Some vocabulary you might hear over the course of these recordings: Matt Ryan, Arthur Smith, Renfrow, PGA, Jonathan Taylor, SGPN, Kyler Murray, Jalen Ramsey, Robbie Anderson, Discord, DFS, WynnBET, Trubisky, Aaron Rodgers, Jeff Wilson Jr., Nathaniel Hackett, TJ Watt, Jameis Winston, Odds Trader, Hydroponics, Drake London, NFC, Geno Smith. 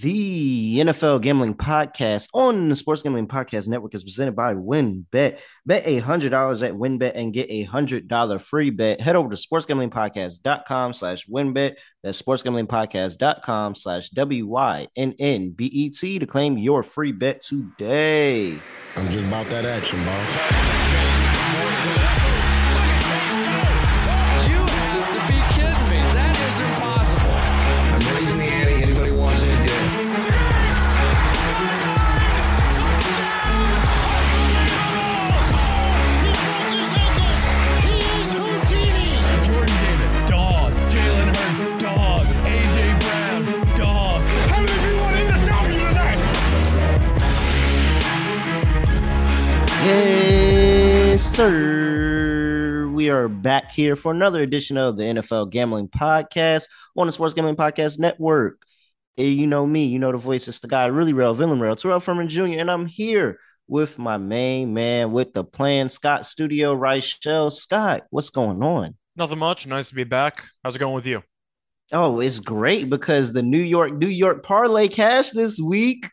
The NFL Gambling Podcast on the Sports Gambling Podcast Network is presented by WynnBET. Bet $100 at WynnBET and get $100 free bet. Head over to sportsgamblingpodcast.com/WynnBET. That's sportsgamblingpodcast.com/WYNNBET to claim your free bet today. I'm just about that action, boss. Yes, sir. We are back here for another edition of the NFL Gambling Podcast on the Sports Gambling Podcast Network. You know me, you know the voice. It's the guy, really real, villain real, Terrell Firman Jr. And I'm here with my main man with the plan, Scott Studio Reichel. Scott, what's going on? Nothing much. Nice to be back. How's it going with you? Oh, it's great because the New York parlay cash this week.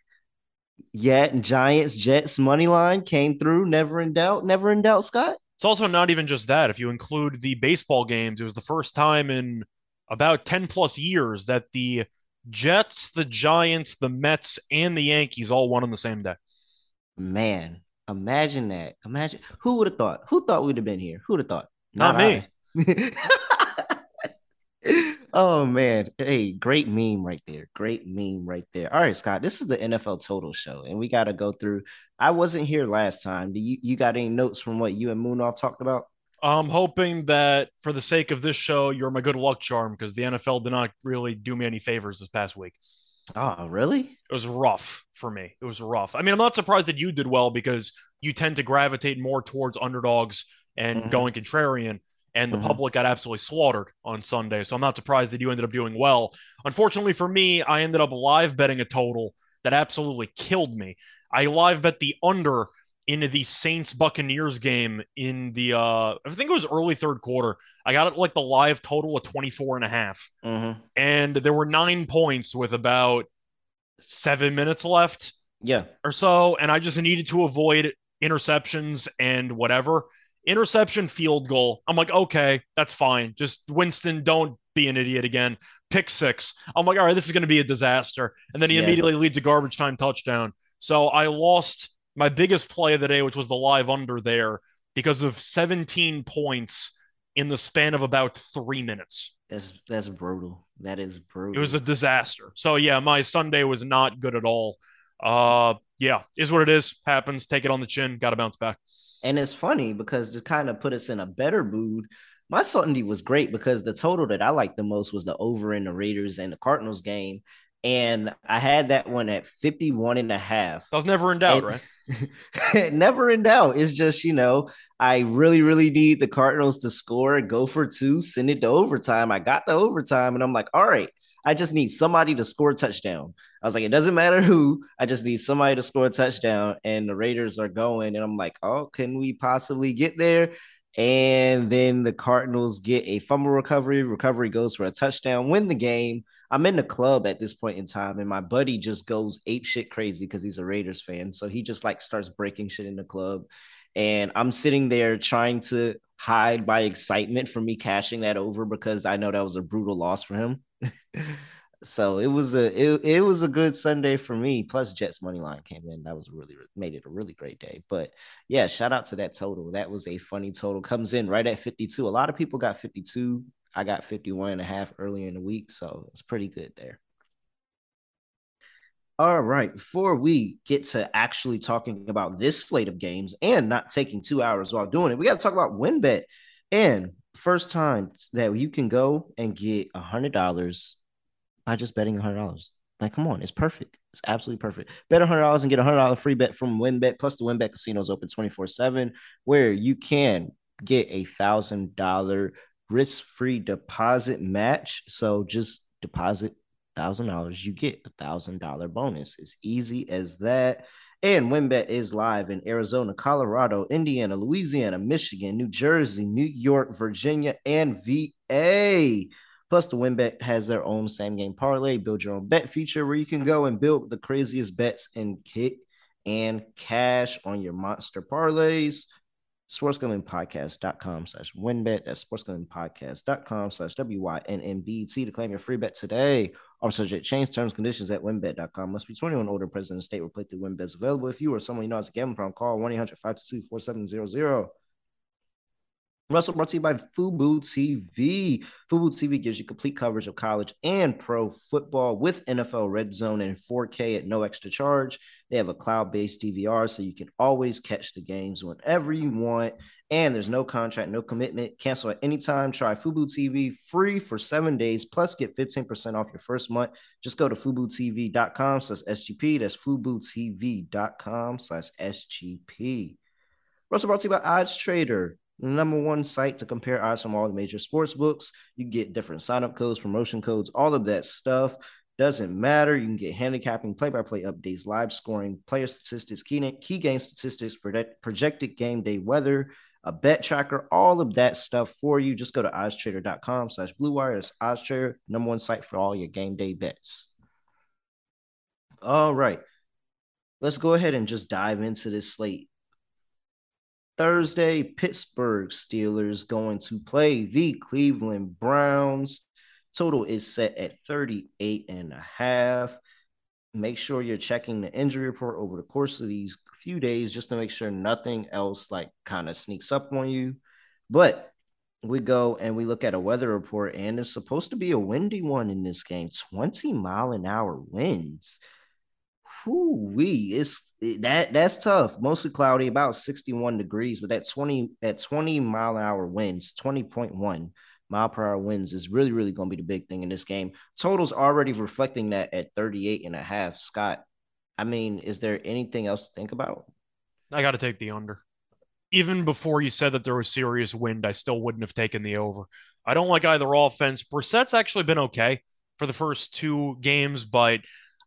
Yeah, Giants, Jets, money line came through. Never in doubt, Scott. It's also not even just that. If you include the baseball games, it was the first time in about 10 plus years that the Jets, the Giants, the Mets, and the Yankees all won on the same day. Man, imagine that. Imagine who would have thought? Who thought we'd have been here? Who'd have thought? Not me. Oh, man. Hey, great meme right there. Great meme right there. All right, Scott, this is the NFL Total Show, and we got to go through. I wasn't here last time. Do you got any notes from what you and Moonoff talked about? I'm hoping that for the sake of this show, you're my good luck charm because the NFL did not really do me any favors this past week. Oh, really? It was rough for me. It was rough. I mean, I'm not surprised that you did well because you tend to gravitate more towards underdogs and going contrarian. And the public got absolutely slaughtered on Sunday. So I'm not surprised that you ended up doing well. Unfortunately for me, I ended up live betting a total that absolutely killed me. I live bet the under into the Saints-Buccaneers game in the, I think it was early third quarter. I got it like the live total of 24.5. And there were 9 points with about 7 minutes left or so. And I just needed to avoid interceptions and whatever. Interception, field goal. I'm like, okay, that's fine. Just Winston, don't be an idiot again. Pick six. I'm like, all right, this is going to be a disaster. And then he immediately leads a garbage time touchdown. So I lost my biggest play of the day, which was the live under there, because of 17 points in the span of about 3 minutes. That's brutal. That is brutal. It was a disaster. So, yeah, my Sunday was not good at all. Is what it is. Happens. Take it on the chin. Got to bounce back. And it's funny because it kind of put us in a better mood. My Sunday was great because the total that I liked the most was the over in the Raiders and the Cardinals game. And I had that one at 51.5. I was never in doubt, right? Never in doubt. It's just, you know, I really, really need the Cardinals to score, go for two, send it to overtime. I got the overtime and I'm like, all right, I just need somebody to score a touchdown. I was like, it doesn't matter who. I just need somebody to score a touchdown. And the Raiders are going. And I'm like, oh, can we possibly get there? And then the Cardinals get a fumble recovery. Recovery goes for a touchdown. Win the game. I'm in the club at this point in time. And my buddy just goes apeshit crazy because he's a Raiders fan. So he just like starts breaking shit in the club. And I'm sitting there trying to hide my excitement for me cashing that over because I know that was a brutal loss for him. So it was a good Sunday for me. Plus Jets money line came in. That was really made it a really great day. But yeah, shout out to that total. That was a funny total. Comes in right at 52. A lot of people got 52. I got 51.5 earlier in the week, so it's pretty good there. All right, before we get to actually talking about this slate of games and not taking 2 hours while doing it, we got to talk about WynnBET. And first time that you can go and get $100 by just betting $100. Like, come on, it's perfect. It's absolutely perfect. Bet $100 and get $100 free bet from WynnBET. Plus, the WynnBET Casino is open 24/7, where you can get a $1,000 risk-free deposit match. So just deposit $1,000, you get a $1,000 bonus. It's easy as that. And WynnBET is live in Arizona, Colorado, Indiana, Louisiana, Michigan, New Jersey, New York, Virginia, and VA. Plus, the WynnBET has their own same-game parlay, build your own bet feature where you can go and build the craziest bets and kick and cash on your monster parlays. sportsgamblingpodcast.com/WynnBET. That's sportsgamblingpodcast.com/WYNNBET to claim your free bet today. Also, change terms, conditions at WynnBET.com. Must be 21 older, present in state where play through WynnBET's available. If you or someone you know has a gambling problem, call 1-800-522-4700. We're also brought to you by FuboTV. FuboTV gives you complete coverage of college and pro football with NFL Red Zone and 4K at no extra charge. They have a cloud-based DVR, so you can always catch the games whenever you want. And there's no contract, no commitment. Cancel at any time. Try FuboTV free for 7 days, plus get 15% off your first month. Just go to FuboTV.com/SGP. That's FuboTV.com/SGP. We're also brought to you by Odds Trader, the #1 site to compare odds from all the major sports books. You get different sign-up codes, promotion codes, all of that stuff. Doesn't matter. You can get handicapping, play-by-play updates, live scoring, player statistics, key game statistics, projected game day weather, a bet tracker, all of that stuff for you. Just go to oddstrader.com/BlueWire. That's OddsTrader, #1 site for all your game day bets. All right. Let's go ahead and just dive into this slate. Thursday, Pittsburgh Steelers going to play the Cleveland Browns. Total is set at 38.5. Make sure you're checking the injury report over the course of these few days just to make sure nothing else like kind of sneaks up on you. But we go and we look at a weather report, and it's supposed to be a windy one in this game. 20-mile-an-hour winds. Whoo-wee, that's tough. Mostly cloudy, about 61 degrees, but that 20-mile-an-hour winds, 20.1 mile per hour winds is really, really going to be the big thing in this game. Totals already reflecting that at 38.5. Scott, I mean, is there anything else to think about? I got to take the under. Even before you said that there was serious wind, I still wouldn't have taken the over. I don't like either offense. Brissett's actually been okay for the first two games, but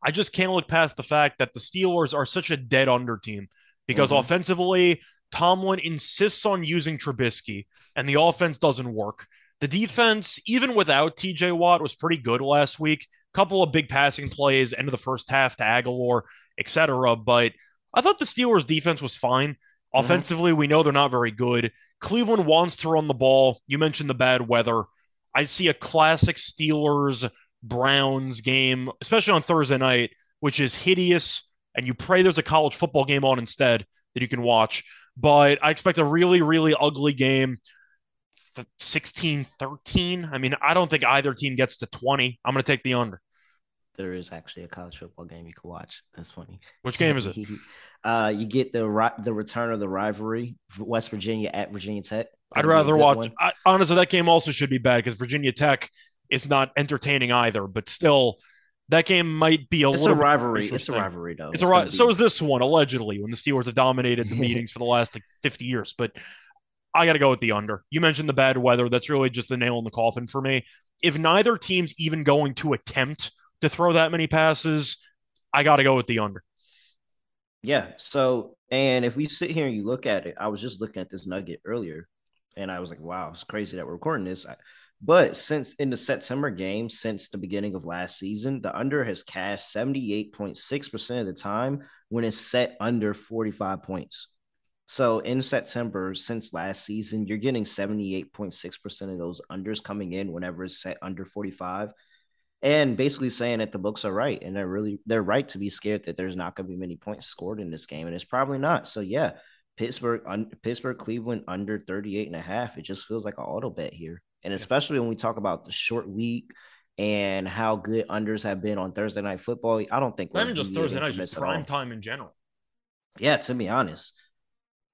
I just can't look past the fact that the Steelers are such a dead under team because offensively, Tomlin insists on using Trubisky and the offense doesn't work. The defense, even without TJ Watt, was pretty good last week. Couple of big passing plays, end of the first half to Aguilar, etc. But I thought the Steelers defense was fine. Offensively, we know they're not very good. Cleveland wants to run the ball. You mentioned the bad weather. I see a classic Steelers Browns game, especially on Thursday night, which is hideous, and you pray there's a college football game on instead that you can watch. But I expect a really, really ugly game, 16-13. I mean, I don't think either team gets to 20. I'm going to take the under. There is actually a college football game you can watch. That's funny. Which game is it? You get the return of the rivalry, West Virginia at Virginia Tech. That'd I'd rather watch. Honestly, that game also should be bad because Virginia Tech – it's not entertaining either, but still, that game might be a little rivalry. It's a rivalry, though. So is this one, allegedly, when the Steelers have dominated the meetings for the last 50 years. But I got to go with the under. You mentioned the bad weather. That's really just the nail in the coffin for me. If neither team's even going to attempt to throw that many passes, I got to go with the under. Yeah. So, and if we sit here and you look at it, I was just looking at this nugget earlier, and I was like, wow, it's crazy that we're recording this. But since in the September game, since the beginning of last season, the under has cashed 78.6% of the time when it's set under 45 points. So in September, since last season, you're getting 78.6% of those unders coming in whenever it's set under 45, and basically saying that the books are right. And they're right to be scared that there's not going to be many points scored in this game. And it's probably not. So yeah, Pittsburgh, Cleveland under 38.5. It just feels like an auto bet here. And especially when we talk about the short week and how good unders have been on Thursday night football, I don't think we're just Thursday night, just prime time in general. Yeah, to be honest.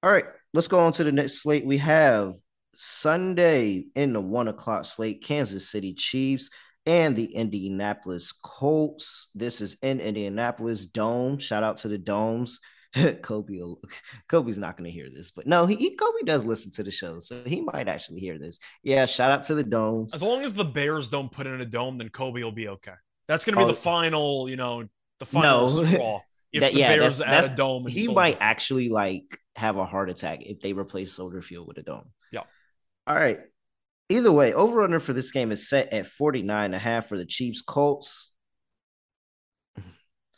All right, let's go on to the next slate. We have Sunday in the 1:00 slate, Kansas City Chiefs and the Indianapolis Colts. This is in Indianapolis Dome. Shout out to the Domes. Kobe's not going to hear this, but no, Kobe does listen to the show, so he might actually hear this. Yeah, shout out to the Domes. As long as the Bears don't put in a dome, then Kobe will be okay. That's going to be the final, the final straw. If the Bears add a dome, he might actually have a heart attack if they replace Soldier Field with a dome. Yeah. All right. Either way, over-under for this game is set at 49.5 for the Chiefs-Colts.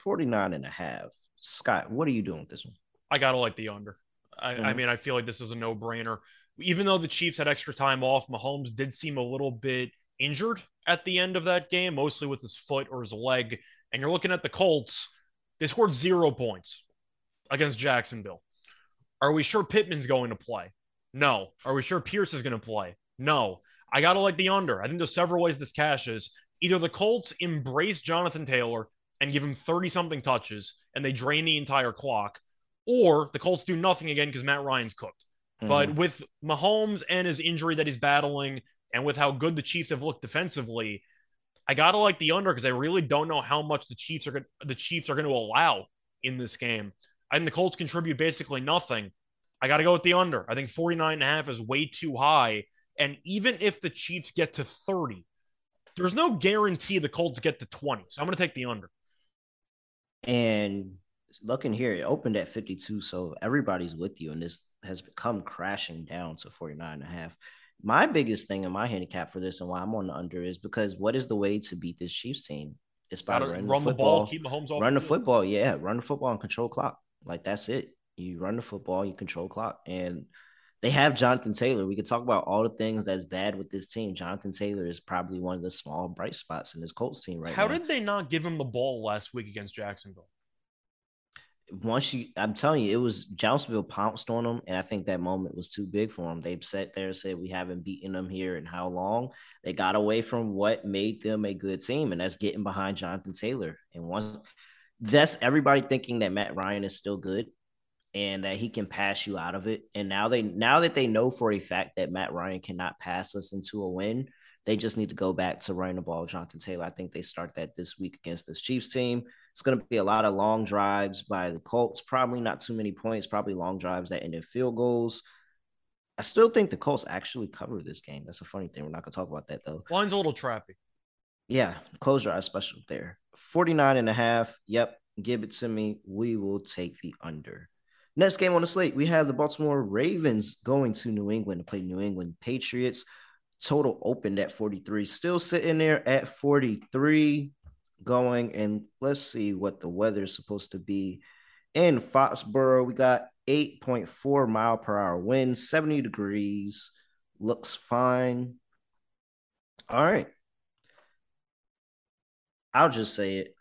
49.5. Scott, what are you doing with this one? I got to like the under. I mean, I feel like this is a no-brainer. Even though the Chiefs had extra time off, Mahomes did seem a little bit injured at the end of that game, mostly with his foot or his leg. And you're looking at the Colts. They scored 0 points against Jacksonville. Are we sure Pittman's going to play? No. Are we sure Pierce is going to play? No. I got to like the under. I think there's several ways this cashes. Either the Colts embrace Jonathan Taylor and give him 30-something touches and they drain the entire clock, or the Colts do nothing again because Matt Ryan's cooked. Mm-hmm. But with Mahomes and his injury that he's battling and with how good the Chiefs have looked defensively, I got to like the under because I really don't know how much the Chiefs are going to allow in this game. I think the Colts contribute basically nothing. I got to go with the under. I think 49.5 is way too high. And even if the Chiefs get to 30, there's no guarantee the Colts get to 20. So I'm going to take the under. And looking here, it opened at 52. So everybody's with you. And this has come crashing down to 49.5. My biggest thing in my handicap for this and why I'm on the under is because what is the way to beat this Chiefs team? It's by run the ball, keep Mahomes off. Run the football. Yeah. Run the football and control clock. Like, that's it. You run the football, you control clock. And they have Jonathan Taylor. We could talk about all the things that's bad with this team. Jonathan Taylor is probably one of the small bright spots in this Colts team right now. How did they not give him the ball last week against Jacksonville? I'm telling you, it was Jacksonville pounced on them, and I think that moment was too big for them. They sat there and said, we haven't beaten them here in how long. They got away from what made them a good team, and that's getting behind Jonathan Taylor. And once that's everybody thinking that Matt Ryan is still good and that he can pass you out of it. And now that they know for a fact that Matt Ryan cannot pass us into a win, they just need to go back to running the ball, Jonathan Taylor. I think they start that this week against this Chiefs team. It's going to be a lot of long drives by the Colts. Probably not too many points, probably long drives that end in field goals. I still think the Colts actually cover this game. That's a funny thing. We're not going to talk about that, though. Line's a little trappy. Yeah, close your eyes special there. 49.5. Yep, give it to me. We will take the under. Next game on the slate, we have the Baltimore Ravens going to New England to play New England Patriots. Total opened at 43, still sitting there at 43 going. And let's see what the weather is supposed to be in Foxborough. We got 8.4 mile per hour wind, 70 degrees. Looks fine. All right. I'll just say it.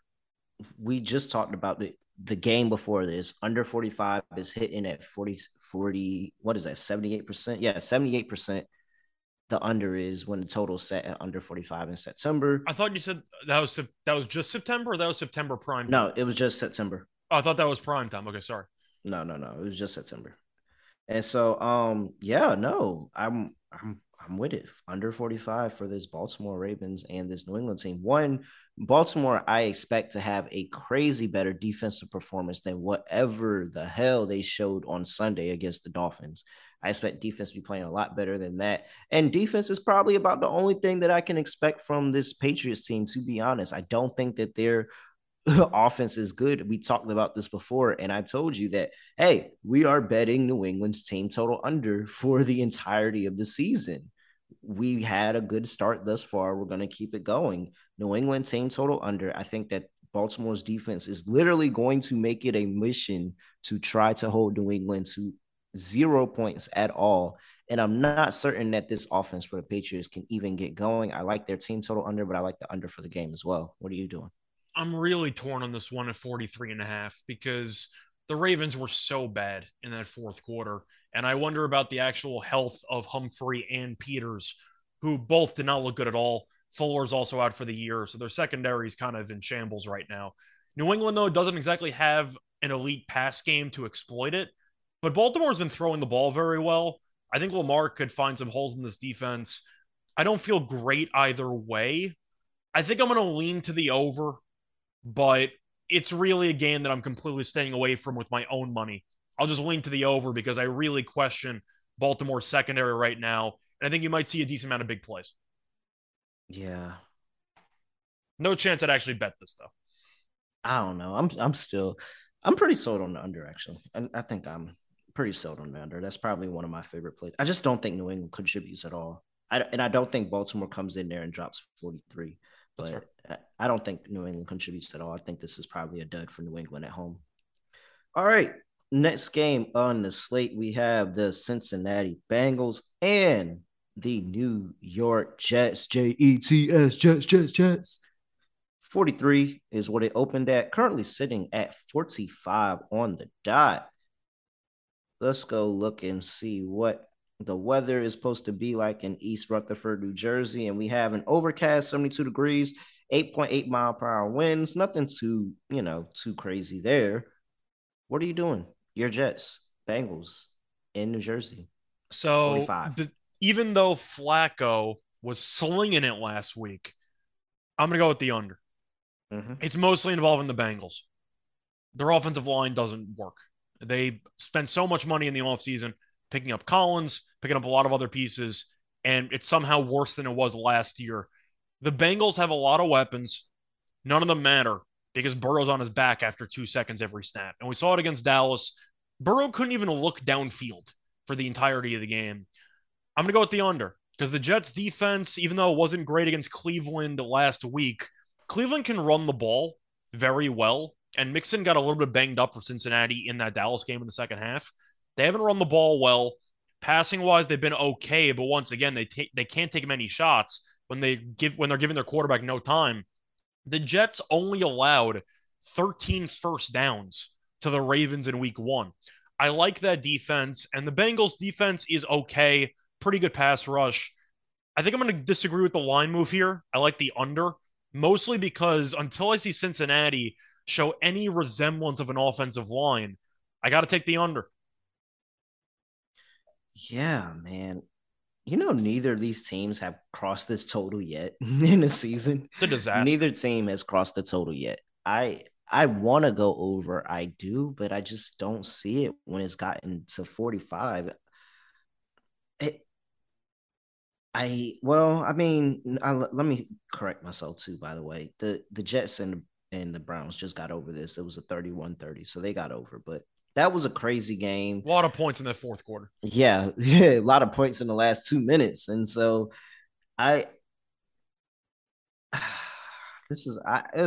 We just talked about it. The game before this, under 45 is hitting at 40, what is that, 78%? Yeah, 78%. The under is when the total set at under 45 in September. I thought you said that was just September, or that was September prime time? No, it was just September. Oh, I thought that was prime time. Okay, sorry. No. It was just September. And so, I'm with it. Under 45 for this Baltimore Ravens and this New England team. One, Baltimore, I expect to have a crazy better defensive performance than whatever the hell they showed on Sunday against the Dolphins. I expect defense to be playing a lot better than that. And defense is probably about the only thing that I can expect from this Patriots team, to be honest. I don't think that they're offense is good. We talked about this before, and I told you that, hey, we are betting New England's team total under for the entirety of the season. We had a good start thus far. We're going to keep it going. New England team total under. I think that Baltimore's defense is literally going to make it a mission to try to hold New England to 0 points at all. And I'm not certain that this offense for the Patriots can even get going. I like their team total under, but I like the under for the game as well. What are you doing? I'm really torn on this one at 43.5 because the Ravens were so bad in that fourth quarter. And I wonder about the actual health of Humphrey and Peters, who both did not look good at all. Fuller's also out for the year, so their secondary is kind of in shambles right now. New England, though, doesn't exactly have an elite pass game to exploit it, but Baltimore's been throwing the ball very well. I think Lamar could find some holes in this defense. I don't feel great either way. I think I'm going to lean to the over. But it's really a game that I'm completely staying away from with my own money. I'll just lean to the over because I really question Baltimore's secondary right now. And I think you might see a decent amount of big plays. Yeah. No chance I'd actually bet this, though. I don't know. I'm pretty sold on the under, actually. I think I'm pretty sold on the under. That's probably one of my favorite plays. I just don't think New England contributes at all. I don't think Baltimore comes in there and drops 43, but right. I don't think New England contributes at all. I think this is probably a dud for New England at home. All right. Next game on the slate, we have the Cincinnati Bengals and the New York Jets, Jets, Jets. 43 is what it opened at, currently sitting at 45 on the dot. Let's go look and see what the weather is supposed to be like in East Rutherford, New Jersey. And we have an overcast, 72 degrees, 8.8 mile per hour winds. Nothing too, too crazy there. What are you doing? Your Jets, Bengals in New Jersey. So even though Flacco was slinging it last week, I'm going to go with the under. Mm-hmm. It's mostly involving the Bengals. Their offensive line doesn't work. They spent so much money in the offseason picking up Collins, picking up a lot of other pieces, and it's somehow worse than it was last year. The Bengals have a lot of weapons. None of them matter because Burrow's on his back after 2 seconds every snap. And we saw it against Dallas. Burrow couldn't even look downfield for the entirety of the game. I'm going to go with the under because the Jets' defense, even though it wasn't great against Cleveland last week, Cleveland can run the ball very well. And Mixon got a little bit banged up for Cincinnati in that Dallas game in the second half. They haven't run the ball well. Passing-wise, they've been okay, but once again, they can't take many shots when they're giving their quarterback no time. The Jets only allowed 13 first downs to the Ravens in week one. I like that defense, and the Bengals' defense is okay. Pretty good pass rush. I think I'm going to disagree with the line move here. I like the under, mostly because until I see Cincinnati show any resemblance of an offensive line, I got to take the under. Yeah, man. Neither of these teams have crossed this total yet in the season. It's a disaster. Neither team has crossed the total yet. I want to go over. I do, but I just don't see it when it's gotten to 45. Let me correct myself too, by the way. The Jets and the Browns just got over this. It was a 31-30, so they got over, but that was a crazy game. A lot of points in that fourth quarter. Yeah, a lot of points in the last 2 minutes. And so there's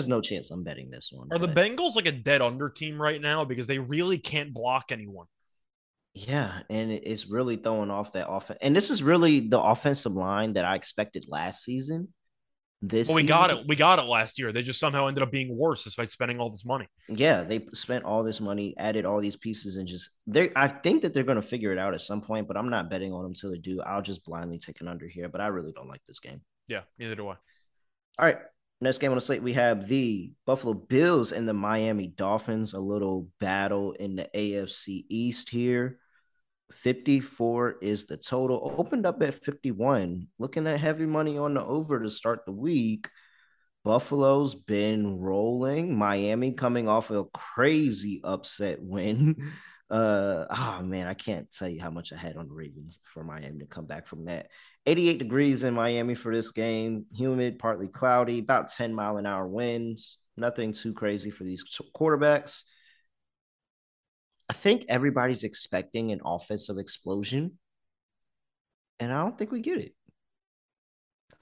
no chance I'm betting this one. Are the Bengals like a dead under team right now because they really can't block anyone? Yeah, and it's really throwing off that offense. And this is really the offensive line that I expected last season. We got it last year. They just somehow ended up being worse despite spending all this money. Yeah, they spent all this money, added all these pieces, and I think that they're going to figure it out at some point, but I'm not betting on them till they do. I'll just blindly take an under here, but I really don't like this game. Yeah, neither do I. All right, next game on the slate, we have the Buffalo Bills and the Miami Dolphins, a little battle in the AFC East here. 54 is the total, opened up at 51. Looking at heavy money on the over to start the week. Buffalo's been rolling. Miami coming off a crazy upset win. I can't tell you how much I had on the Ravens for Miami to come back from that. 88 degrees in Miami for this game. Humid, partly cloudy, about 10 mile an hour winds. Nothing too crazy for these quarterbacks. I think everybody's expecting an offensive explosion, and I don't think we get it.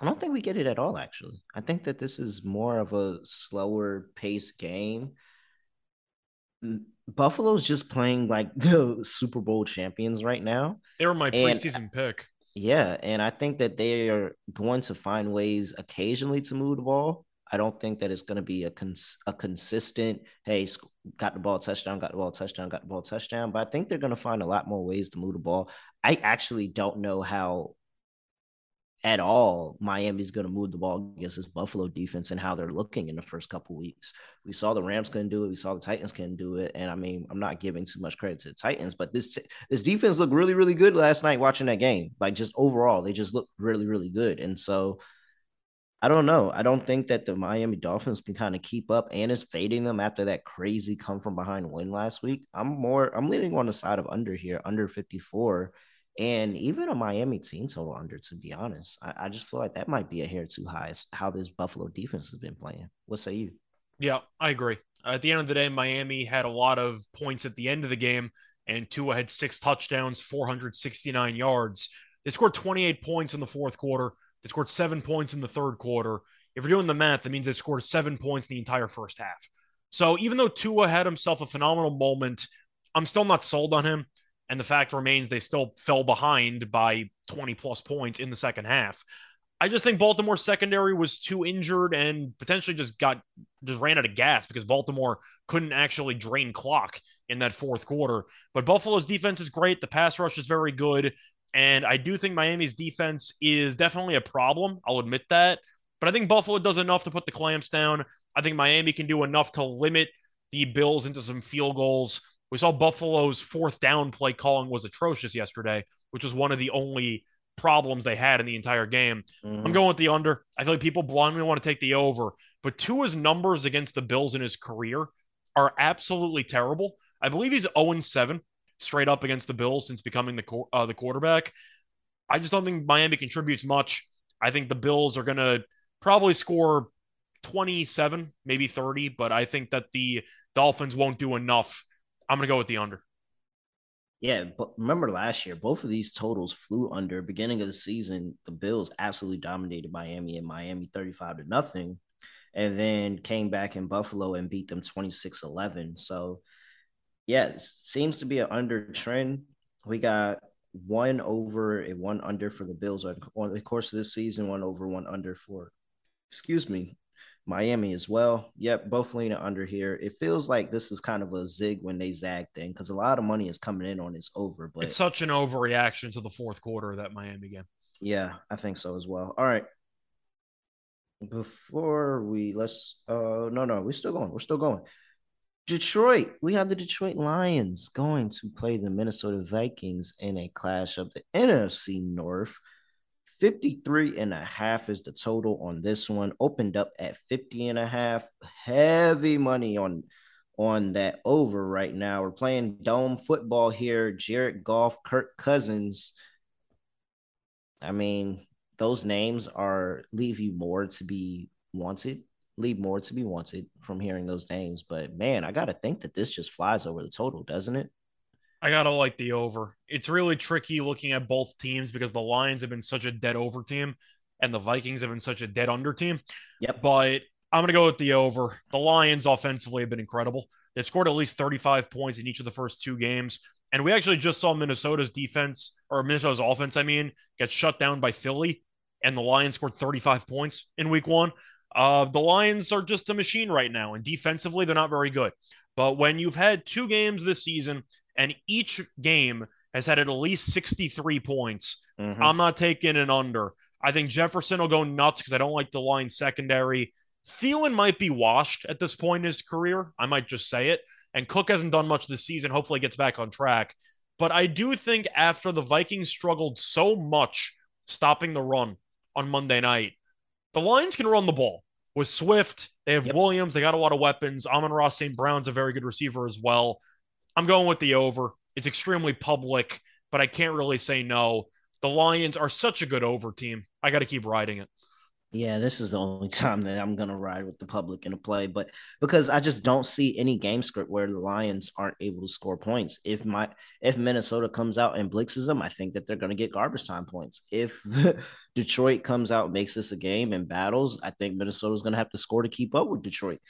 I don't think we get it at all, actually. I think that this is more of a slower-paced game. Buffalo's just playing like the Super Bowl champions right now. They were my preseason pick. Yeah, and I think that they are going to find ways occasionally to move the ball. I don't think that it's going to be a consistent, hey, got the ball, touchdown, got the ball, touchdown, got the ball, touchdown. But I think they're going to find a lot more ways to move the ball. I actually don't know how at all Miami's going to move the ball against this Buffalo defense and how they're looking in the first couple weeks. We saw the Rams couldn't do it. We saw the Titans couldn't do it. And, I'm not giving too much credit to the Titans, but this defense looked really, really good last night watching that game. Like, just overall, they just looked really, really good. And so – I don't know. I don't think that the Miami Dolphins can kind of keep up, and it's fading them after that crazy come-from-behind win last week. I'm leaning on the side of under here, under 54, and even a Miami team total under, to be honest. I just feel like that might be a hair too high, how this Buffalo defense has been playing. What say you? Yeah, I agree. At the end of the day, Miami had a lot of points at the end of the game, and Tua had 6 touchdowns, 469 yards. They scored 28 points in the fourth quarter. They scored 7 points in the third quarter. If you're doing the math, that means they scored 7 points the entire first half. So even though Tua had himself a phenomenal moment, I'm still not sold on him. And the fact remains they still fell behind by 20-plus points in the second half. I just think Baltimore's secondary was too injured and potentially just ran out of gas because Baltimore couldn't actually drain clock in that fourth quarter. But Buffalo's defense is great. The pass rush is very good. And I do think Miami's defense is definitely a problem. I'll admit that. But I think Buffalo does enough to put the clamps down. I think Miami can do enough to limit the Bills into some field goals. We saw Buffalo's fourth down play calling was atrocious yesterday, which was one of the only problems they had in the entire game. I'm going with the under. I feel like people blindly want to take the over. But Tua's numbers against the Bills in his career are absolutely terrible. I believe he's 0-7 straight up against the Bills since becoming the quarterback. I just don't think Miami contributes much. I think the Bills are going to probably score 27, maybe 30, but I think that the Dolphins won't do enough. I'm going to go with the under. Yeah, but remember last year, both of these totals flew under. Beginning of the season, the Bills absolutely dominated Miami, and Miami 35-0, and then came back in Buffalo and beat them 26-11. So, yeah, it seems to be an under trend. We got one over and one under for the Bills on the course of this season, one over, one under for, Miami as well. Yep, both leaning under here. It feels like this is kind of a zig when they zag thing because a lot of money is coming in on this over. But it's such an overreaction to the fourth quarter of that Miami game. Yeah, I think so as well. All right. Before we We're still going. Detroit. We have the Detroit Lions going to play the Minnesota Vikings in a clash of the NFC North. 53.5 is the total on this one. Opened up at 50.5. Heavy money on that over right now. We're playing dome football here. Jared Goff, Kirk Cousins. I mean, those names leave more to be wanted from hearing those names. But, man, I got to think that this just flies over the total, doesn't it? I got to like the over. It's really tricky looking at both teams because the Lions have been such a dead over team and the Vikings have been such a dead under team. Yep. But I'm going to go with the over. The Lions offensively have been incredible. They've scored at least 35 points in each of the first two games. And we actually just saw Minnesota's offense, get shut down by Philly. And the Lions scored 35 points in week one. The Lions are just a machine right now. And defensively, they're not very good. But when you've had two games this season, and each game has had at least 63 points. Mm-hmm. I'm not taking an under. I think Jefferson will go nuts because I don't like the line secondary. Thielen might be washed at this point in his career. I might just say it. And Cook hasn't done much this season. Hopefully gets back on track. But I do think after the Vikings struggled so much stopping the run on Monday night, the Lions can run the ball. With Swift, they have Williams. They got a lot of weapons. Amon-Ra St. Brown's a very good receiver as well. I'm going with the over. It's extremely public, but I can't really say no. The Lions are such a good over team. I got to keep riding it. Yeah, this is the only time that I'm going to ride with the public in a play, but because I just don't see any game script where the Lions aren't able to score points. If Minnesota comes out and blitzes them, I think that they're going to get garbage time points. If Detroit comes out and makes this a game and battles, I think Minnesota's going to have to score to keep up with Detroit.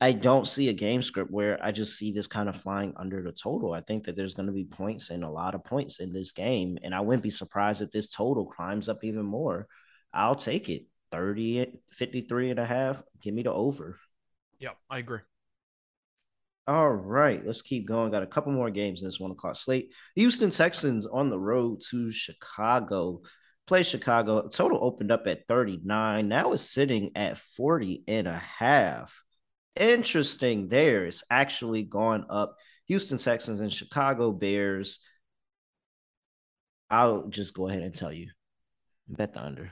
I don't see a game script where I just see this kind of flying under the total. I think that there's going to be points and a lot of points in this game, and I wouldn't be surprised if this total climbs up even more. I'll take it. 53.5. Give me the over. Yeah, I agree. All right, let's keep going. Got a couple more games in this 1 o'clock slate. Houston Texans on the road to Chicago. Play Chicago. Total opened up at 39. Now it's sitting at 40.5. Interesting there. It's actually gone up. Houston Texans and Chicago Bears. I'll just go ahead and tell you. Bet the under.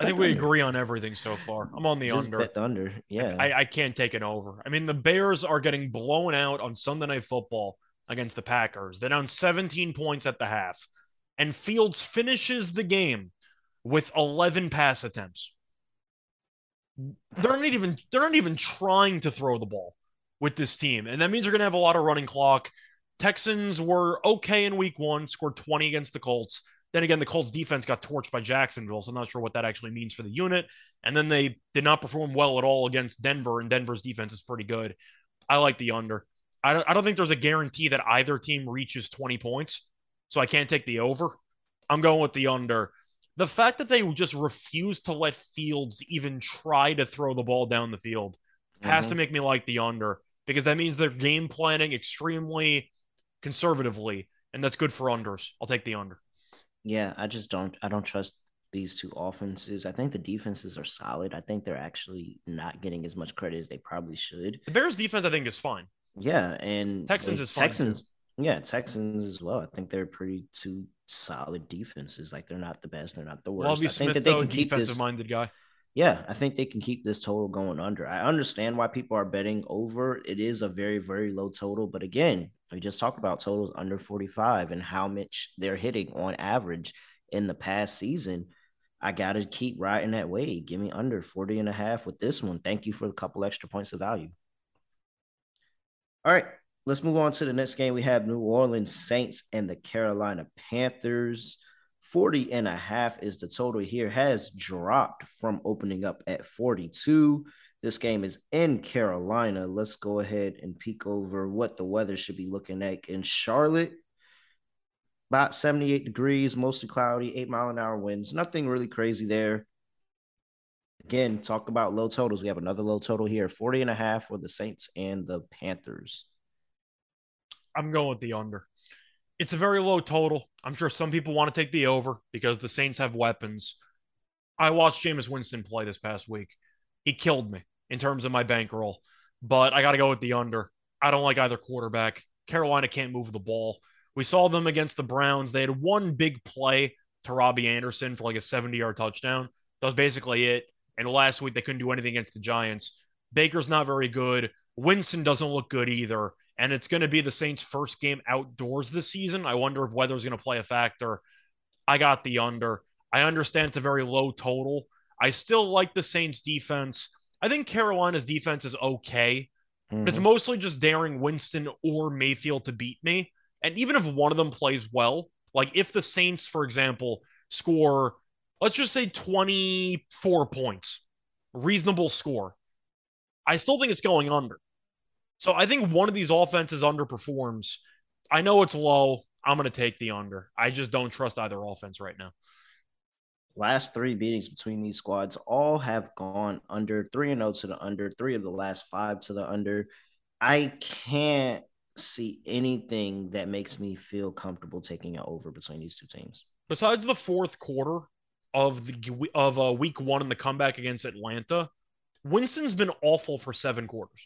I think we agree on everything so far. I'm on the under. Bet the under. Yeah. I can't take it over. The Bears are getting blown out on Sunday Night Football against the Packers. They're down 17 points at the half. And Fields finishes the game with 11 pass attempts. They're not even trying to throw the ball with this team. And that means they're going to have a lot of running clock. Texans were okay in week one, scored 20 against the Colts. Then again, the Colts defense got torched by Jacksonville, so I'm not sure what that actually means for the unit. And then they did not perform well at all against Denver, and Denver's defense is pretty good. I like the under. I don't think there's a guarantee that either team reaches 20 points, so I can't take the over. I'm going with the under. The fact that they just refuse to let Fields even try to throw the ball down the field has to make me like the under, because that means they're game planning extremely conservatively, and that's good for unders. I'll take the under. Yeah, I don't trust these two offenses. I think the defenses are solid. I think they're actually not getting as much credit as they probably should. The Bears defense, I think, is fine. Yeah, and Texans is fine. Yeah, Texans as well. I think they're pretty two solid defenses. Like, they're not the best, they're not the worst. Lovie I think Smith, that they though, can keep defensive-minded guy. Yeah, I think they can keep this total going under. I understand why people are betting over. It is a very, very low total. But again, we just talked about totals under 45 and how much they're hitting on average in the past season. I got to keep riding that wave. Give me under 40.5 with this one. Thank you for the couple extra points of value. All right, let's move on to the next game. We have New Orleans Saints and the Carolina Panthers. 40.5 is the total here, has dropped from opening up at 42. This game is in Carolina. Let's go ahead and peek over what the weather should be looking like in Charlotte. About 78 degrees, mostly cloudy, 8-mile-an-hour winds. Nothing really crazy there. Again, talk about low totals. We have another low total here, 40.5 for the Saints and the Panthers. I'm going with the under. It's a very low total. I'm sure some people want to take the over because the Saints have weapons. I watched Jameis Winston play this past week. He killed me in terms of my bankroll, but I got to go with the under. I don't like either quarterback. Carolina can't move the ball. We saw them against the Browns. They had one big play to Robbie Anderson for like a 70-yard touchdown. That was basically it. And last week, they couldn't do anything against the Giants. Baker's not very good. Winston doesn't look good either. And it's going to be the Saints' first game outdoors this season. I wonder if weather's going to play a factor. I got the under. I understand it's a very low total. I still like the Saints' defense. I think Carolina's defense is okay. But it's mostly just daring Winston or Mayfield to beat me. And even if one of them plays well, like if the Saints, for example, score, let's just say 24 points, reasonable score, I still think it's going under. So I think one of these offenses underperforms. I know it's low. I'm going to take the under. I just don't trust either offense right now. Last three beatings between these squads all have gone under. 3-0 to the under, 3 of the last 5 to the under. I can't see anything that makes me feel comfortable taking an over between these two teams. Besides the fourth quarter of week one and the comeback against Atlanta, Winston's been awful for 7 quarters.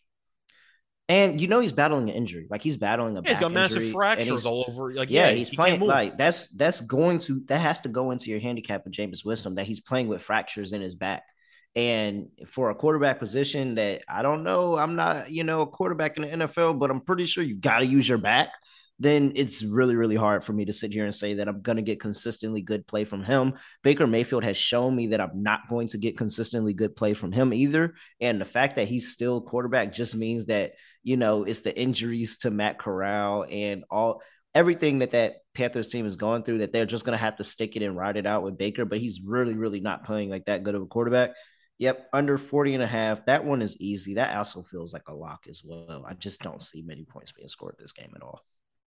And you know he's battling an injury. Like, he's battling a back injury. He's got massive fractures all over. Like, he's playing like that has to go into your handicap with Jameis Winston, that he's playing with fractures in his back. And for a quarterback position that I don't know, I'm not, a quarterback in the NFL, but I'm pretty sure you got to use your back. Then it's really, really hard for me to sit here and say that I'm going to get consistently good play from him. Baker Mayfield has shown me that I'm not going to get consistently good play from him either. And the fact that he's still quarterback just means that, it's the injuries to Matt Corral and everything that Panthers team is going through, that they're just going to have to stick it and ride it out with Baker. But he's really, really not playing like that good of a quarterback. Yep, under 40.5. That one is easy. That also feels like a lock as well. I just don't see many points being scored this game at all.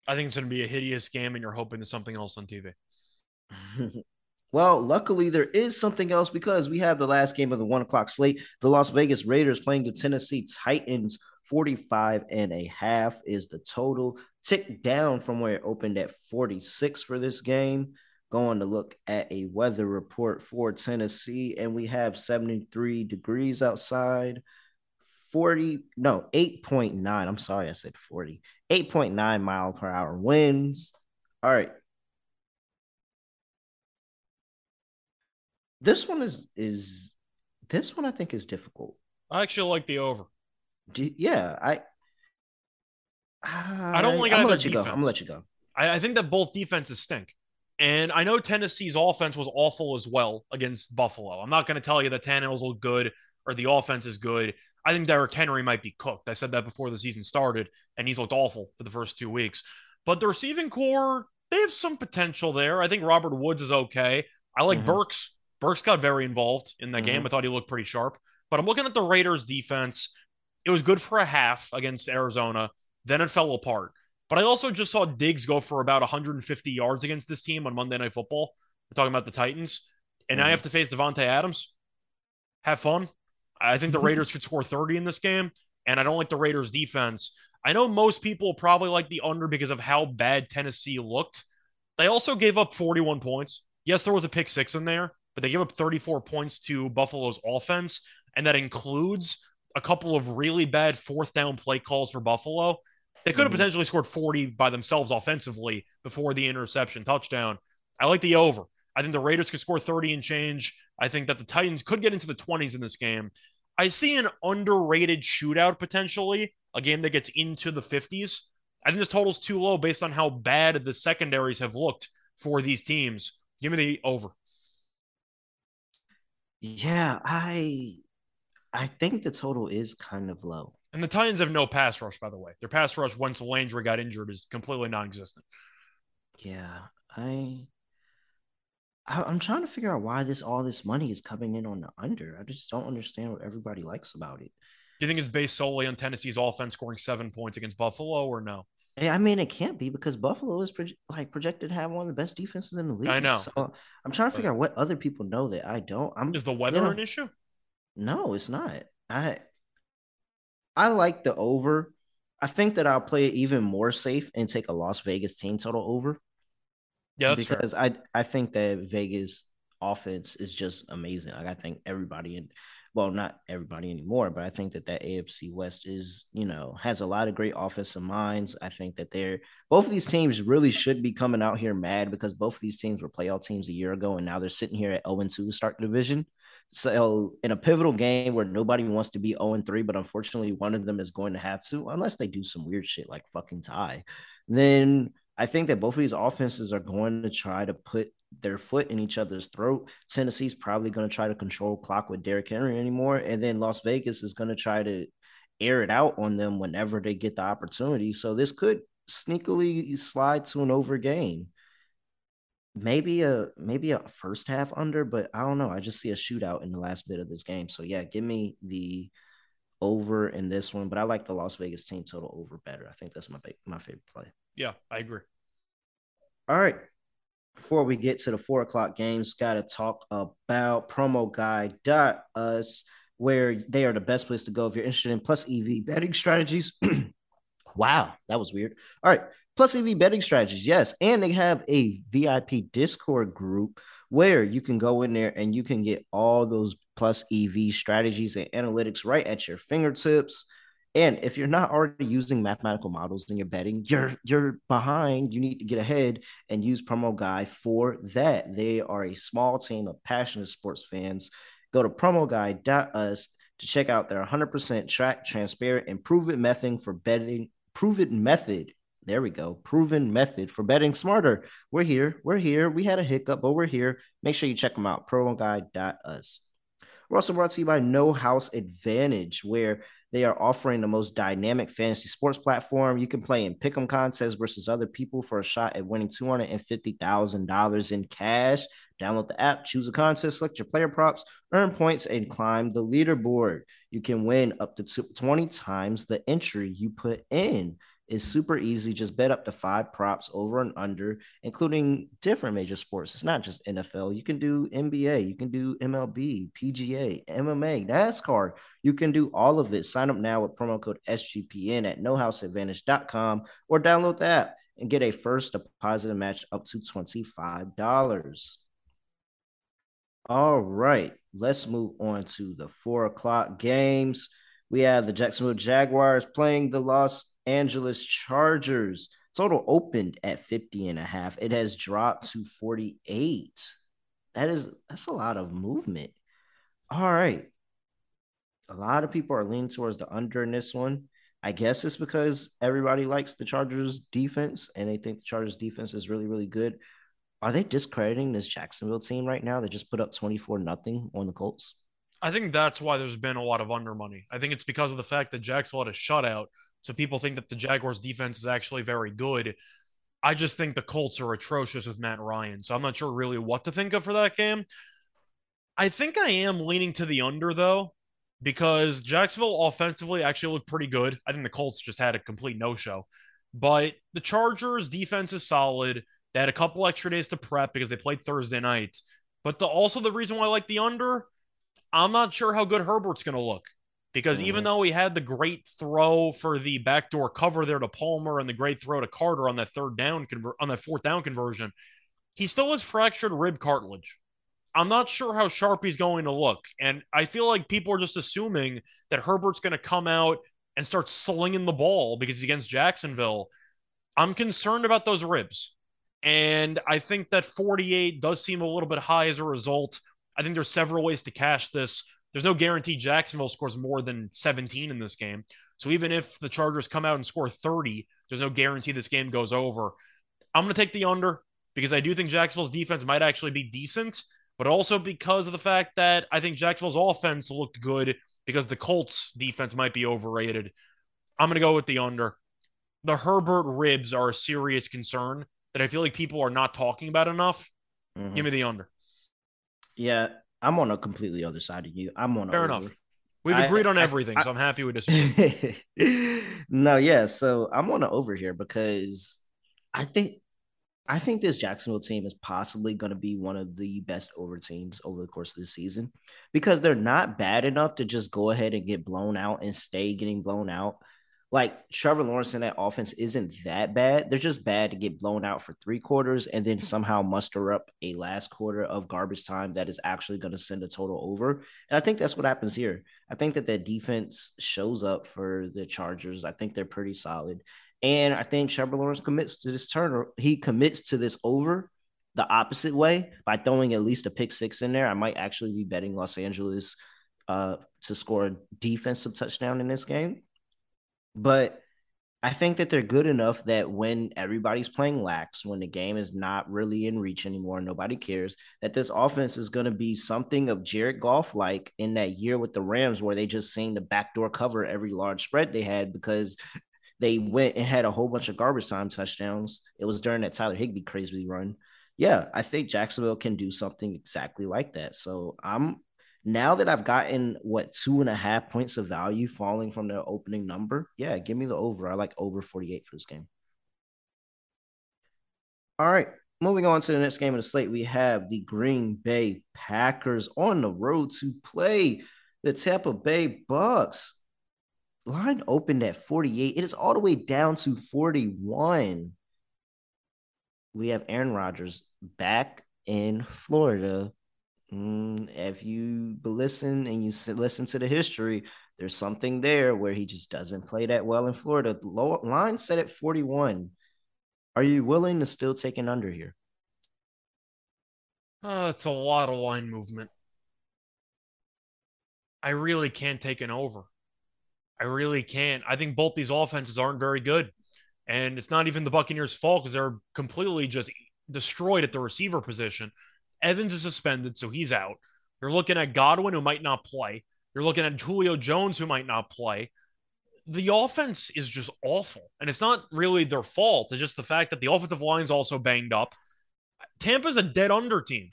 I think it's going to be a hideous game, and you're hoping there's something else on TV. Well, luckily there is something else, because we have the last game of the 1:00 slate. The Las Vegas Raiders playing the Tennessee Titans. 45.5 is the total. Ticked down from where it opened at 46 for this game. Going to look at a weather report for Tennessee, and we have 73 degrees outside. 8.9. I'm sorry, I said 40. 8.9 mile per hour winds. All right. This one I think is difficult. I actually like the over. I don't like either defense. I'm going to let you go. I think that both defenses stink. And I know Tennessee's offense was awful as well against Buffalo. I'm not going to tell you that Tannehill's look good or the offense is good. I think Derrick Henry might be cooked. I said that before the season started, and he's looked awful for the first 2 weeks. But the receiving core, they have some potential there. I think Robert Woods is okay. I like Burks. Burks got very involved in that game. I thought he looked pretty sharp. But I'm looking at the Raiders' defense. It was good for a half against Arizona. Then it fell apart. But I also just saw Diggs go for about 150 yards against this team on Monday Night Football. We're talking about the Titans. And now I have to face Devontae Adams. Have fun. I think the Raiders could score 30 in this game. And I don't like the Raiders' defense. I know most people probably like the under because of how bad Tennessee looked. They also gave up 41 points. Yes, there was a pick six in there, but they gave up 34 points to Buffalo's offense. And that includes a couple of really bad fourth down play calls for Buffalo. They could have potentially scored 40 by themselves offensively before the interception touchdown. I like the over. I think the Raiders could score 30 and change. I think that the Titans could get into the 20s in this game. I see an underrated shootout potentially, a game that gets into the 50s. I think this total's too low based on how bad the secondaries have looked for these teams. Give me the over. Yeah, I think the total is kind of low. And the Titans have no pass rush, by the way. Their pass rush, once Landry got injured, is completely non-existent. Yeah, I'm trying to figure out why all this money is coming in on the under. I just don't understand what everybody likes about it. Do you think it's based solely on Tennessee's offense scoring 7 points against Buffalo, or no? I mean, it can't be because Buffalo is projected to have one of the best defenses in the league. I know. So I'm trying to figure out what other people know that I don't. Is the weather an issue? No, it's not. I like the over. I think that I'll play it even more safe and take a Las Vegas team total over. Yeah, that's because fair. I think that Vegas offense is just amazing. Like I think everybody not everybody anymore, but I think that AFC West is, has a lot of great offensive minds. I think that both of these teams really should be coming out here mad because both of these teams were playoff teams a year ago, and now they're sitting here at 0-2 to start the division. So in a pivotal game where nobody wants to be 0-3, but unfortunately one of them is going to have to, unless they do some weird shit like fucking tie, then I think that both of these offenses are going to try to put their foot in each other's throat. Tennessee's probably going to try to control clock with Derrick Henry anymore. And then Las Vegas is going to try to air it out on them whenever they get the opportunity. So this could sneakily slide to an over game. Maybe a first half under, but I don't know. I just see a shootout in the last bit of this game. So yeah, give me the over in this one, but I like the Las Vegas team total over better. I think that's my favorite play. Yeah, I agree. All right. Before we get to the 4:00 games, got to talk about promoguide.us, where they are the best place to go if you're interested in plus EV betting strategies. Wow, that was weird. All right. Plus EV betting strategies. Yes. And they have a VIP Discord group where you can go in there and you can get all those plus EV strategies and analytics right at your fingertips. And if you're not already using mathematical models in your betting, you're behind. You need to get ahead and use Promo Guide for that. They are a small team of passionate sports fans. Go to promoguide.us to check out their 100% track, transparent, and proven method for betting. There we go. Proven method for betting smarter. We're here. We had a hiccup, but we're here. Make sure you check them out. Promoguide.us. We're also brought to you by No House Advantage, where they are offering the most dynamic fantasy sports platform. You can play in pick'em contests versus other people for a shot at winning $250,000 in cash. Download the app, choose a contest, select your player props, earn points, and climb the leaderboard. You can win up to 20 times the entry you put in. It's super easy. Just bet up to 5 props over and under, including different major sports. It's not just NFL. You can do NBA. You can do MLB, PGA, MMA, NASCAR. You can do all of it. Sign up now with promo code SGPN at nohouseadvantage.com or download the app and get a first deposit match up to $25. All right, let's move on to the 4:00 games. We have the Jacksonville Jaguars playing the Los Angeles Chargers. Total opened at 50.5. It has dropped to 48. That's a lot of movement. All right. A lot of people are leaning towards the under in this one. I guess it's because everybody likes the Chargers defense and they think the Chargers defense is really, really good. Are they discrediting this Jacksonville team right now? They just put up 24-0 on the Colts. I think that's why there's been a lot of under money. I think it's because of the fact that Jacksonville had a shutout. So people think that the Jaguars defense is actually very good. I just think the Colts are atrocious with Matt Ryan, so I'm not sure really what to think of for that game. I think I am leaning to the under, though, because Jacksonville offensively actually looked pretty good. I think the Colts just had a complete no-show. But the Chargers' defense is solid. They had a couple extra days to prep because they played Thursday night. But also the reason why I like the under, I'm not sure how good Herbert's going to look. Because even though he had the great throw for the backdoor cover there to Palmer and the great throw to Carter on that fourth down conversion, he still has fractured rib cartilage. I'm not sure how sharp he's going to look. And I feel like people are just assuming that Herbert's going to come out and start slinging the ball because he's against Jacksonville. I'm concerned about those ribs. And I think that 48 does seem a little bit high as a result. I think there's several ways to cash this. There's no guarantee Jacksonville scores more than 17 in this game. So even if the Chargers come out and score 30, there's no guarantee this game goes over. I'm going to take the under because I do think Jacksonville's defense might actually be decent, but also because of the fact that I think Jacksonville's offense looked good because the Colts' defense might be overrated. I'm going to go with the under. The Herbert ribs are a serious concern that I feel like people are not talking about enough. Mm-hmm. Give me the under. Yeah, I'm on a completely other side of you. I'm on fair over. Enough. We've agreed on everything, so I'm happy we disagree. No, yeah, so I'm on an over here because I think this Jacksonville team is possibly going to be one of the best over teams over the course of this season because they're not bad enough to just go ahead and get blown out and stay getting blown out. Like Trevor Lawrence and that offense isn't that bad. They're just bad to get blown out for three quarters and then somehow muster up a last quarter of garbage time that is actually going to send a total over. And I think that's what happens here. I think that that defense shows up for the Chargers. I think they're pretty solid. And I think Trevor Lawrence commits to this turn. He commits to this over the opposite way by throwing at least a pick six in there. I might actually be betting Los Angeles to score a defensive touchdown in this game. But I think that they're good enough that when everybody's playing lax, when the game is not really in reach anymore, nobody cares, that this offense is going to be something of Jared Goff-like in that year with the Rams where they just seemed to backdoor cover every large spread they had because – they went and had a whole bunch of garbage time touchdowns. It was during that Tyler Higbee crazy run. Yeah, I think Jacksonville can do something exactly like that. So I'm now that I've gotten, 2.5 points of value falling from the opening number, yeah, give me the over. I like over 48 for this game. All right, moving on to the next game of the slate, we have the Green Bay Packers on the road to play the Tampa Bay Bucks. Line opened at 48. It is all the way down to 41. We have Aaron Rodgers back in Florida. If you listen and you listen to the history, there's something there where he just doesn't play that well in Florida. Low line set at 41. Are you willing to still take an under here? It's a lot of line movement. I really can't take an over. I really can't. I think both these offenses aren't very good. And it's not even the Buccaneers' fault because they're completely just destroyed at the receiver position. Evans is suspended, so he's out. You're looking at Godwin, who might not play. You're looking at Julio Jones, who might not play. The offense is just awful. And it's not really their fault. It's just the fact that the offensive line's also banged up. Tampa's a dead under team.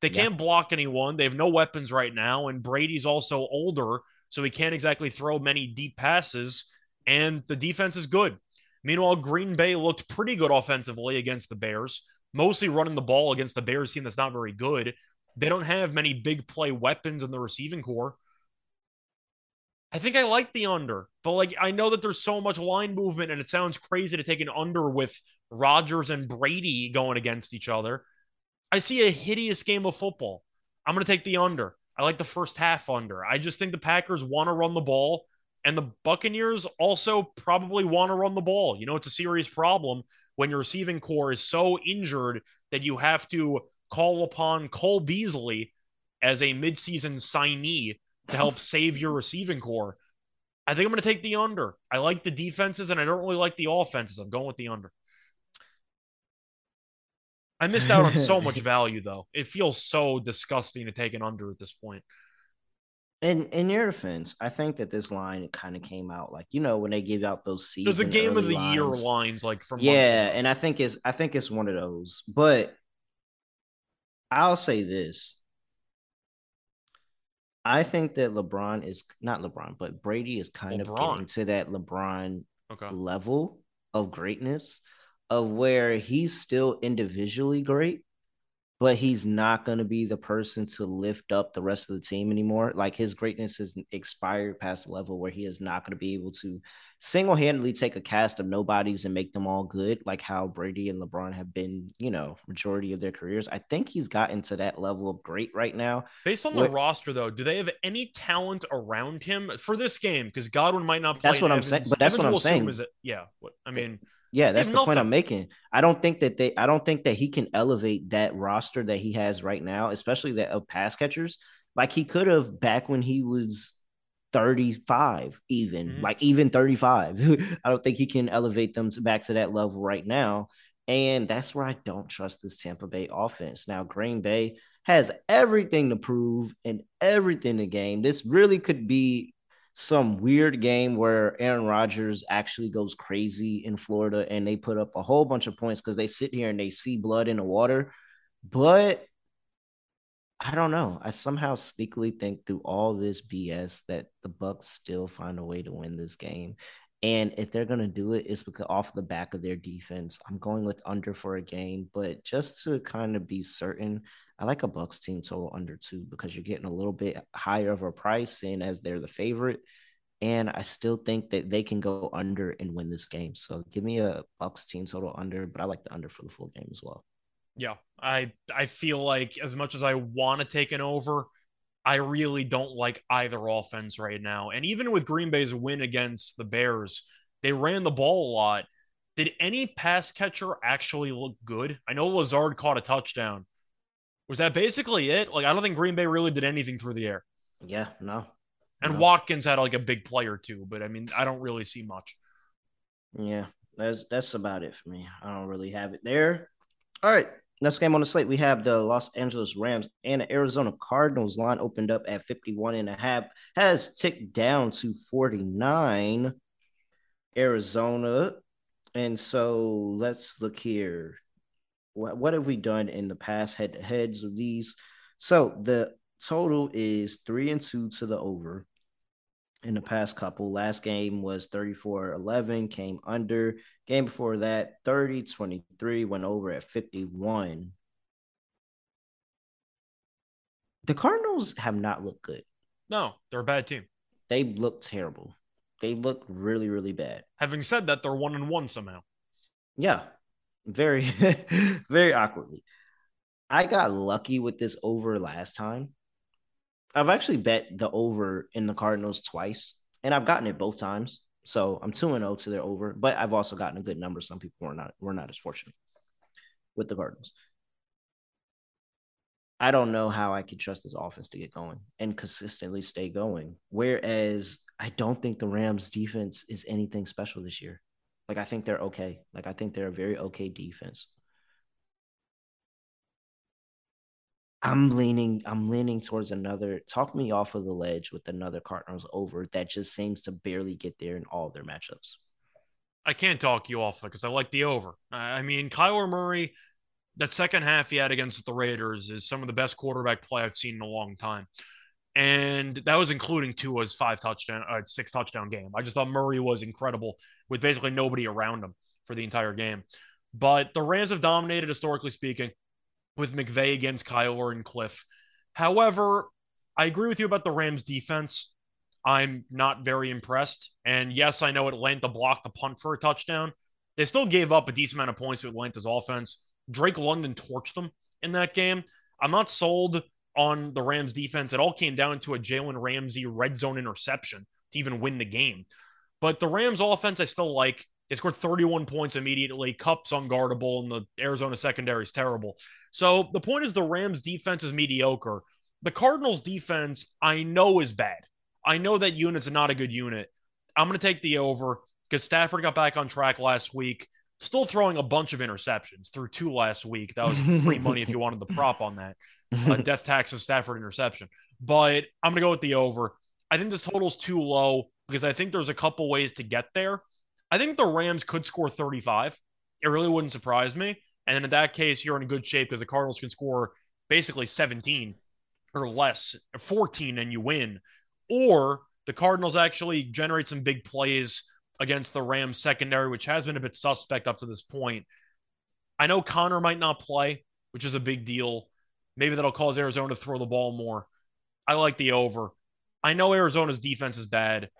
They can't block anyone. They have no weapons right now. And Brady's also older, so he can't exactly throw many deep passes, and the defense is good. Meanwhile, Green Bay looked pretty good offensively against the Bears, mostly running the ball against the Bears team that's not very good. They don't have many big play weapons in the receiving corps. I think I like the under, but I know that there's so much line movement, and it sounds crazy to take an under with Rodgers and Brady going against each other. I see a hideous game of football. I'm going to take the under. I like the first half under. I just think the Packers want to run the ball, and the Buccaneers also probably want to run the ball. You know, it's a serious problem when your receiving corps is so injured that you have to call upon Cole Beasley as a midseason signee to help save your receiving corps. I think I'm going to take the under. I like the defenses, and I don't really like the offenses. I'm going with the under. I missed out on so much value, though. It feels so disgusting to take an under at this point. In your defense, I think that this line kind of came out like, you know, when they give out those season there's a game of the lines, year lines like from and I think it's one of those. But I'll say this: I think that LeBron is not LeBron, but Brady is kind of getting to that LeBron level of greatness, of where he's still individually great, but he's not going to be the person to lift up the rest of the team anymore. Like, his greatness has expired past the level where he is not going to be able to single-handedly take a cast of nobodies and make them all good, like how Brady and LeBron have been, you know, majority of their careers. I think he's gotten to that level of great right now. Based on the roster, though, do they have any talent around him for this game? Because Godwin might not play. That's what I'm saying. But that's what I'm saying. Yeah. I mean, yeah, that's the point I'm making. I don't think that he can elevate that roster that he has right now, especially that of pass catchers. Like, he could have back when he was 35, even like even 35. I don't think he can elevate them back to that level right now. And that's where I don't trust this Tampa Bay offense. Now, Green Bay has everything to prove and everything to gain. This really could be some weird game where Aaron Rodgers actually goes crazy in Florida and they put up a whole bunch of points because they sit here and they see blood in the water. But I don't know. I somehow sneakily think through all this BS that the Bucks still find a way to win this game. And if they're going to do it, it's because off the back of their defense. I'm going with under for a game, but just to kind of be certain, I like a Bucks team total under 2 because you're getting a little bit higher of a price in as they're the favorite. And I still think that they can go under and win this game. So give me a Bucks team total under, but I like the under for the full game as well. Yeah, I feel like as much as I want to take an over, I really don't like either offense right now. And even with Green Bay's win against the Bears, they ran the ball a lot. Did any pass catcher actually look good? I know Lazard caught a touchdown. Was that basically it? Like, I don't think Green Bay really did anything through the air. Yeah, no. And no. Watkins had like a big play or two, but I mean, I don't really see much. Yeah, that's about it for me. I don't really have it there. All right, next game on the slate, we have the Los Angeles Rams and the Arizona Cardinals. Line opened up at 51.5, has ticked down to 49. Arizona, and so let's look here. What have we done in the past head-to-heads of these? So the total is 3-2 to the over in the past couple. Last game was 34-11, came under. Game before that, 30-23, went over at 51. The Cardinals have not looked good. No, they're a bad team. They look terrible. They look really, really bad. Having said that, they're 1-1 somehow. Yeah. Very, very awkwardly. I got lucky with this over last time. I've actually bet the over in the Cardinals twice, and I've gotten it both times. So I'm 2-0 to their over, but I've also gotten a good number. Some people were not as fortunate with the Cardinals. I don't know how I could trust this offense to get going and consistently stay going. Whereas I don't think the Rams defense is anything special this year. Like, I think they're okay. Like, I think they're a very okay defense. I'm leaning towards another. Talk me off of the ledge with another Cardinals over that just seems to barely get there in all their matchups. I can't talk you off because I like the over. I mean, Kyler Murray, that second half he had against the Raiders is some of the best quarterback play I've seen in a long time. And that was including Tua's 6 touchdown game. I just thought Murray was incredible with basically nobody around him for the entire game. But the Rams have dominated, historically speaking, with McVay against Kyler and Cliff. However, I agree with you about the Rams defense. I'm not very impressed. And yes, I know Atlanta blocked the punt for a touchdown. They still gave up a decent amount of points to Atlanta's offense. Drake London torched them in that game. I'm not sold on the Rams defense. It all came down to a Jalen Ramsey red zone interception to even win the game. But the Rams offense, I still like. They scored 31 points immediately. Cup's unguardable, and the Arizona secondary is terrible. So the point is the Rams defense is mediocre. The Cardinals defense, I know, is bad. I know that unit's not a good unit. I'm going to take the over because Stafford got back on track last week. still throwing a bunch of interceptions, through two last week. That was free money if you wanted the prop on that. Death taxes Stafford interception. But I'm going to go with the over. I think this total's too low because I think there's a couple ways to get there. I think the Rams could score 35. It really wouldn't surprise me. And then in that case, you're in good shape because the Cardinals can score basically 17 or less, 14, and you win. Or the Cardinals actually generate some big plays against the Rams secondary, which has been a bit suspect up to this point. I know Connor might not play, which is a big deal. Maybe that'll cause Arizona to throw the ball more. I like the over. I know Arizona's defense is bad.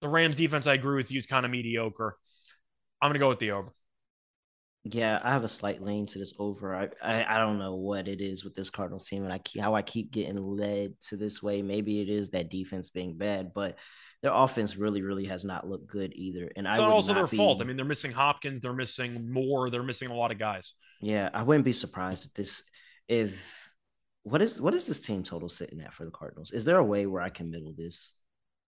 The Rams defense, I agree with you, is kind of mediocre. I'm going to go with the over. Yeah, I have a slight lean to this over. I don't know what it is with this Cardinals team and how I keep getting led to this way. Maybe it is that defense being bad, but their offense really, really has not looked good either. And it's not also their fault. I mean, they're missing Hopkins. They're missing Moore. They're missing a lot of guys. Yeah, I wouldn't be surprised if this – what is this team total sitting at for the Cardinals? Is there a way where I can middle this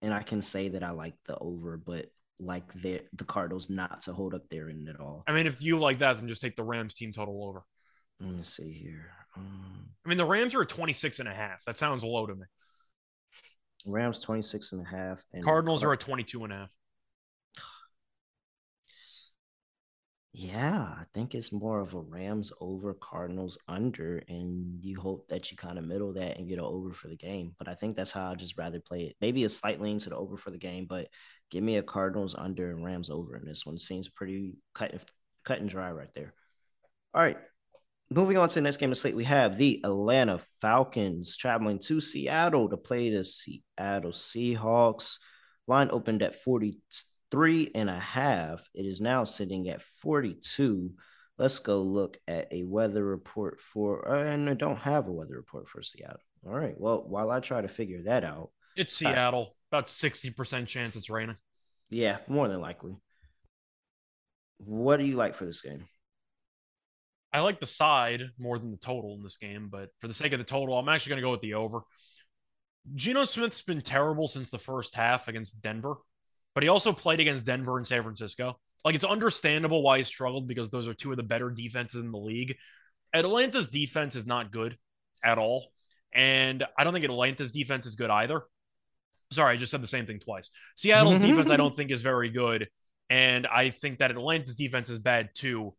and I can say that I like the over, but – like the Cardinals not to hold up their end at all? I mean, if you like that, then just take the Rams team total over. Let me see here. I mean, the Rams are at 26.5. That sounds low to me. Rams 26.5. And Cardinals are at 22.5. Yeah, I think it's more of a Rams over, Cardinals under, and you hope that you kind of middle that and get an over for the game. But I think that's how I'd just rather play it. Maybe a slight lean to the over for the game, but give me a Cardinals under and Rams over in this one. Seems pretty cut and dry right there. All right, moving on to the next game of slate, we have the Atlanta Falcons traveling to Seattle to play the Seattle Seahawks. Line opened at 43.5. It is now sitting at 42. Let's go look at a weather report and I don't have a weather report for Seattle. All right. Well, while I try to figure that out, it's Seattle. About 60% chance it's raining. Yeah, more than likely. What do you like for this game? I like the side more than the total in this game, but for the sake of the total, I'm actually going to go with the over. Geno Smith's been terrible since the first half against Denver. But he also played against Denver and San Francisco. Like, it's understandable why he struggled because those are two of the better defenses in the league. Atlanta's defense is not good at all. And I don't think Atlanta's defense is good either. Sorry, I just said the same thing twice. Seattle's defense I don't think is very good. And I think that Atlanta's defense is bad too.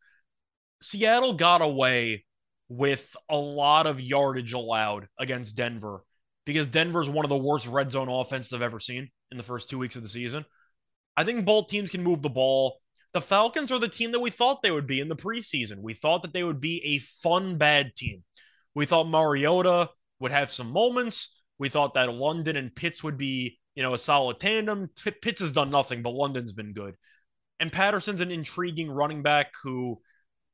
Seattle got away with a lot of yardage allowed against Denver because Denver's one of the worst red zone offenses I've ever seen in the first 2 weeks of the season. I think both teams can move the ball. The Falcons are the team that we thought they would be in the preseason. We thought that they would be a fun, bad team. We thought Mariota would have some moments. We thought that London and Pitts would be, a solid tandem. Pitts has done nothing, but London's been good. And Patterson's an intriguing running back who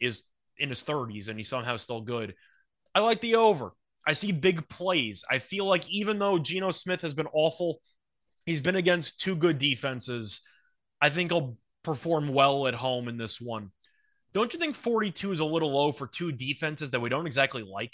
is in his 30s, and he's somehow still good. I like the over. I see big plays. I feel like even though Geno Smith has been awful, he's been against two good defenses. I think he'll perform well at home in this one. Don't you think 42 is a little low for two defenses that we don't exactly like?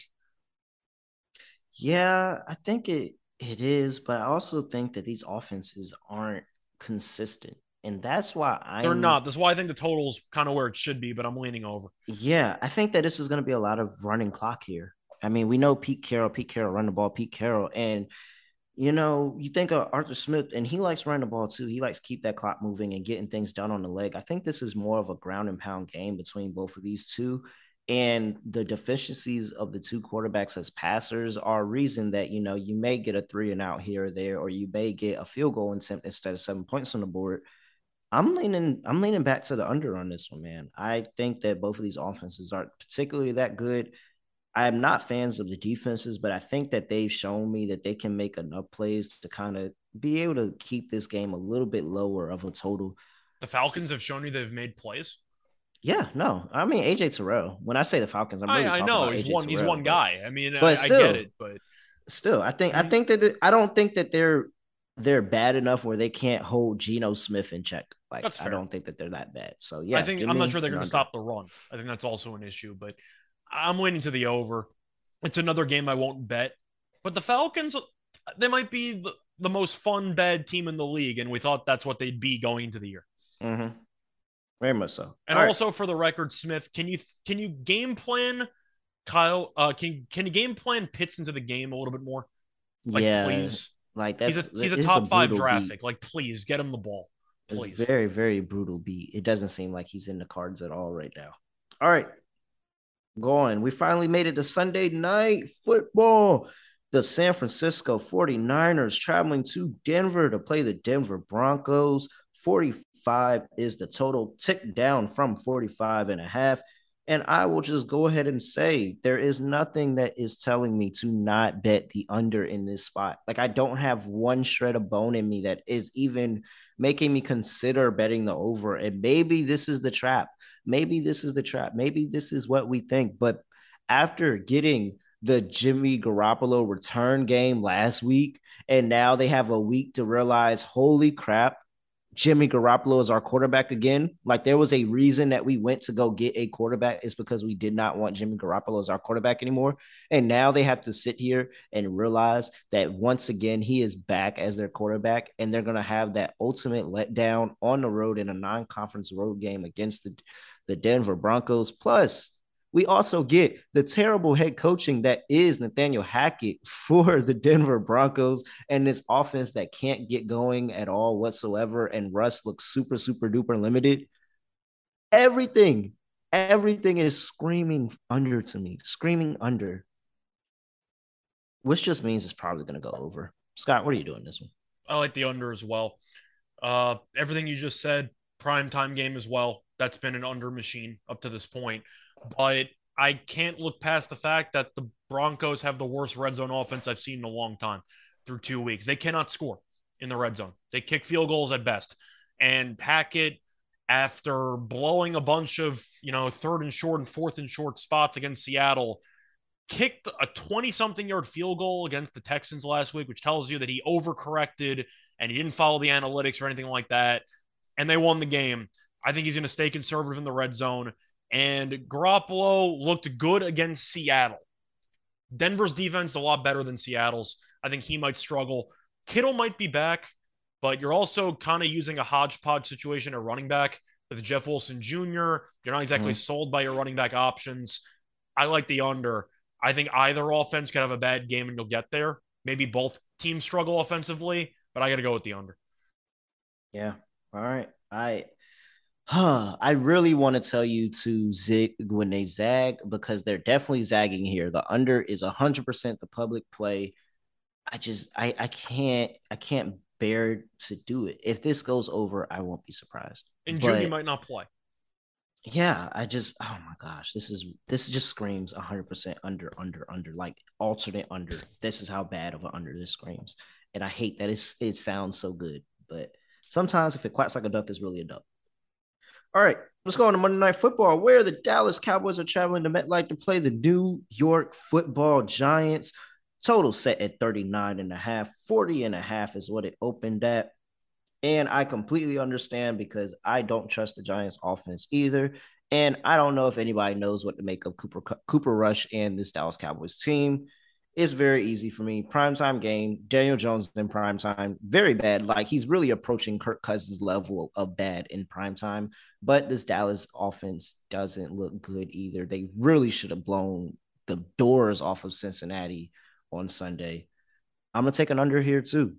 Yeah, I think it is, but I also think that these offenses aren't consistent. And that's why They're not. That's why I think the total's kind of where it should be, but I'm leaning over. Yeah, I think that this is going to be a lot of running clock here. I mean, we know Pete Carroll run the ball, and you think of Arthur Smith, and he likes running the ball too. He likes to keep that clock moving and getting things done on the leg. I think this is more of a ground and pound game between both of these two. And the deficiencies of the two quarterbacks as passers are a reason that, you may get a 3-and-out here or there, or you may get a field goal attempt instead of 7 points on the board. I'm leaning back to the under on this one, man. I think that both of these offenses aren't particularly that good. I'm not fans of the defenses, but I think that they've shown me that they can make enough plays to kind of be able to keep this game a little bit lower of a total. The Falcons have shown you they've made plays? Yeah, no. I mean, A.J. Terrell. When I say the Falcons, I'm really talking about A.J. Terrell. I know. He's one guy. I mean, I get it. But still, I don't think that they're bad enough where they can't hold Geno Smith in check. Like, I don't think that they're that bad. So, yeah. I'm not sure they're going to stop the run. I think that's also an issue, but I'm leaning to the over. It's another game I won't bet. But the Falcons, they might be the most fun, bad team in the league, and we thought that's what they'd be going into the year. Mm-hmm. Very much so. And all also, right. For the record, Smith, can you game plan Kyle? Can you game plan Pitts into the game a little bit more? Like, yeah, please. Like, that's, he's a top five draft pick. Like, please get him the ball. Please. It's very, very brutal beat. It doesn't seem like he's in the cards at all right now. All right, going. We finally made it to Sunday night football. The San Francisco 49ers traveling to Denver to play the Denver Broncos. 45 is the total, tick down from 45.5. And I will just go ahead and say there is nothing that is telling me to not bet the under in this spot. Like, I don't have one shred of bone in me that is even making me consider betting the over. And maybe this is the trap. Maybe this is what we think. But after getting the Jimmy Garoppolo return game last week, and now they have a week to realize, holy crap, Jimmy Garoppolo is our quarterback again. Like, there was a reason that we went to go get a quarterback is because we did not want Jimmy Garoppolo as our quarterback anymore. And now they have to sit here and realize that once again, he is back as their quarterback, and they're going to have that ultimate letdown on the road in a non-conference road game against the Denver Broncos. Plus, we also get the terrible head coaching that is Nathaniel Hackett for the Denver Broncos, and this offense that can't get going at all whatsoever. And Russ looks super, super duper limited. Everything is screaming under to me, screaming under, which just means it's probably going to go over. Scott, what are you doing this one? I like the under as well. Everything you just said, prime time game as well. That's been an under machine up to this point. But I can't look past the fact that the Broncos have the worst red zone offense I've seen in a long time through 2 weeks. They cannot score in the red zone. They kick field goals at best. And Hackett, after blowing a bunch of, third and short and fourth and short spots against Seattle, kicked a 20-something yard field goal against the Texans last week, which tells you that he overcorrected and he didn't follow the analytics or anything like that. And they won the game. I think he's going to stay conservative in the red zone. And Garoppolo looked good against Seattle. Denver's defense is a lot better than Seattle's. I think he might struggle. Kittle might be back, but you're also kind of using a hodgepodge situation at running back with Jeff Wilson Jr. You're not exactly sold by your running back options. I like the under. I think either offense could have a bad game and you'll get there. Maybe both teams struggle offensively, but I got to go with the under. Yeah. All right. I really want to tell you to zig when they zag, because they're definitely zagging here. The under is 100% the public play. I can't bear to do it. If this goes over, I won't be surprised. And Junior might not play. Yeah, oh my gosh, this just screams 100% under, like alternate under. This is how bad of an under this screams. And I hate that it sounds so good, but sometimes if it quacks like a duck, it's really a duck. All right, let's go on to Monday Night Football, where the Dallas Cowboys are traveling to MetLife to play the New York Football Giants. Total set at 39.5. 40.5 is what it opened at. And I completely understand, because I don't trust the Giants offense either. And I don't know if anybody knows what to make of Cooper Rush and this Dallas Cowboys team. It's very easy for me. Primetime game, Daniel Jones in primetime, very bad. Like, he's really approaching Kirk Cousins' level of bad in primetime. But this Dallas offense doesn't look good either. They really should have blown the doors off of Cincinnati on Sunday. I'm going to take an under here too.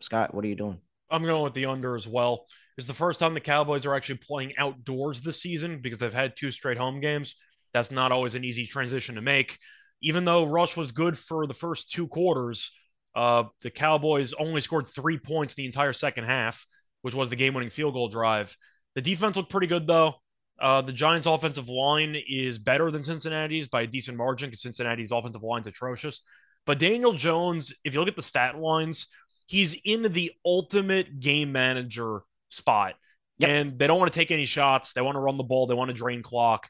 Scott, what are you doing? I'm going with the under as well. It's the first time the Cowboys are actually playing outdoors this season, because they've had two straight home games. That's not always an easy transition to make. Even though Rush was good for the first two quarters, the Cowboys only scored 3 points the entire second half, which was the game-winning field goal drive. The defense looked pretty good, though. The Giants' offensive line is better than Cincinnati's by a decent margin, because Cincinnati's offensive line's atrocious. But Daniel Jones, if you look at the stat lines, he's in the ultimate game manager spot. Yep. And they don't want to take any shots. They want to run the ball. They want to drain clock.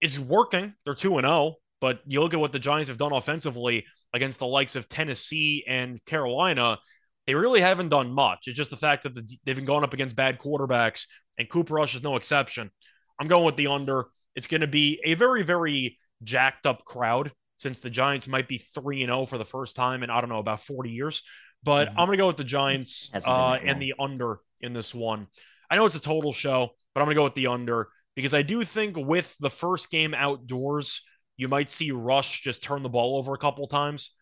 It's working. They're 2-0. But you look at what the Giants have done offensively against the likes of Tennessee and Carolina, they really haven't done much. It's just the fact that they've been going up against bad quarterbacks, and Cooper Rush is no exception. I'm going with the under. It's going to be a very, very jacked up crowd, since the Giants might be 3-0 for the first time in, I don't know, about 40 years. But I'm going to go with the Giants and the under in this one. I know it's a total show. but I'm going to go with the under because I do think with the first game outdoors, you might see Rush just turn the ball over a couple times.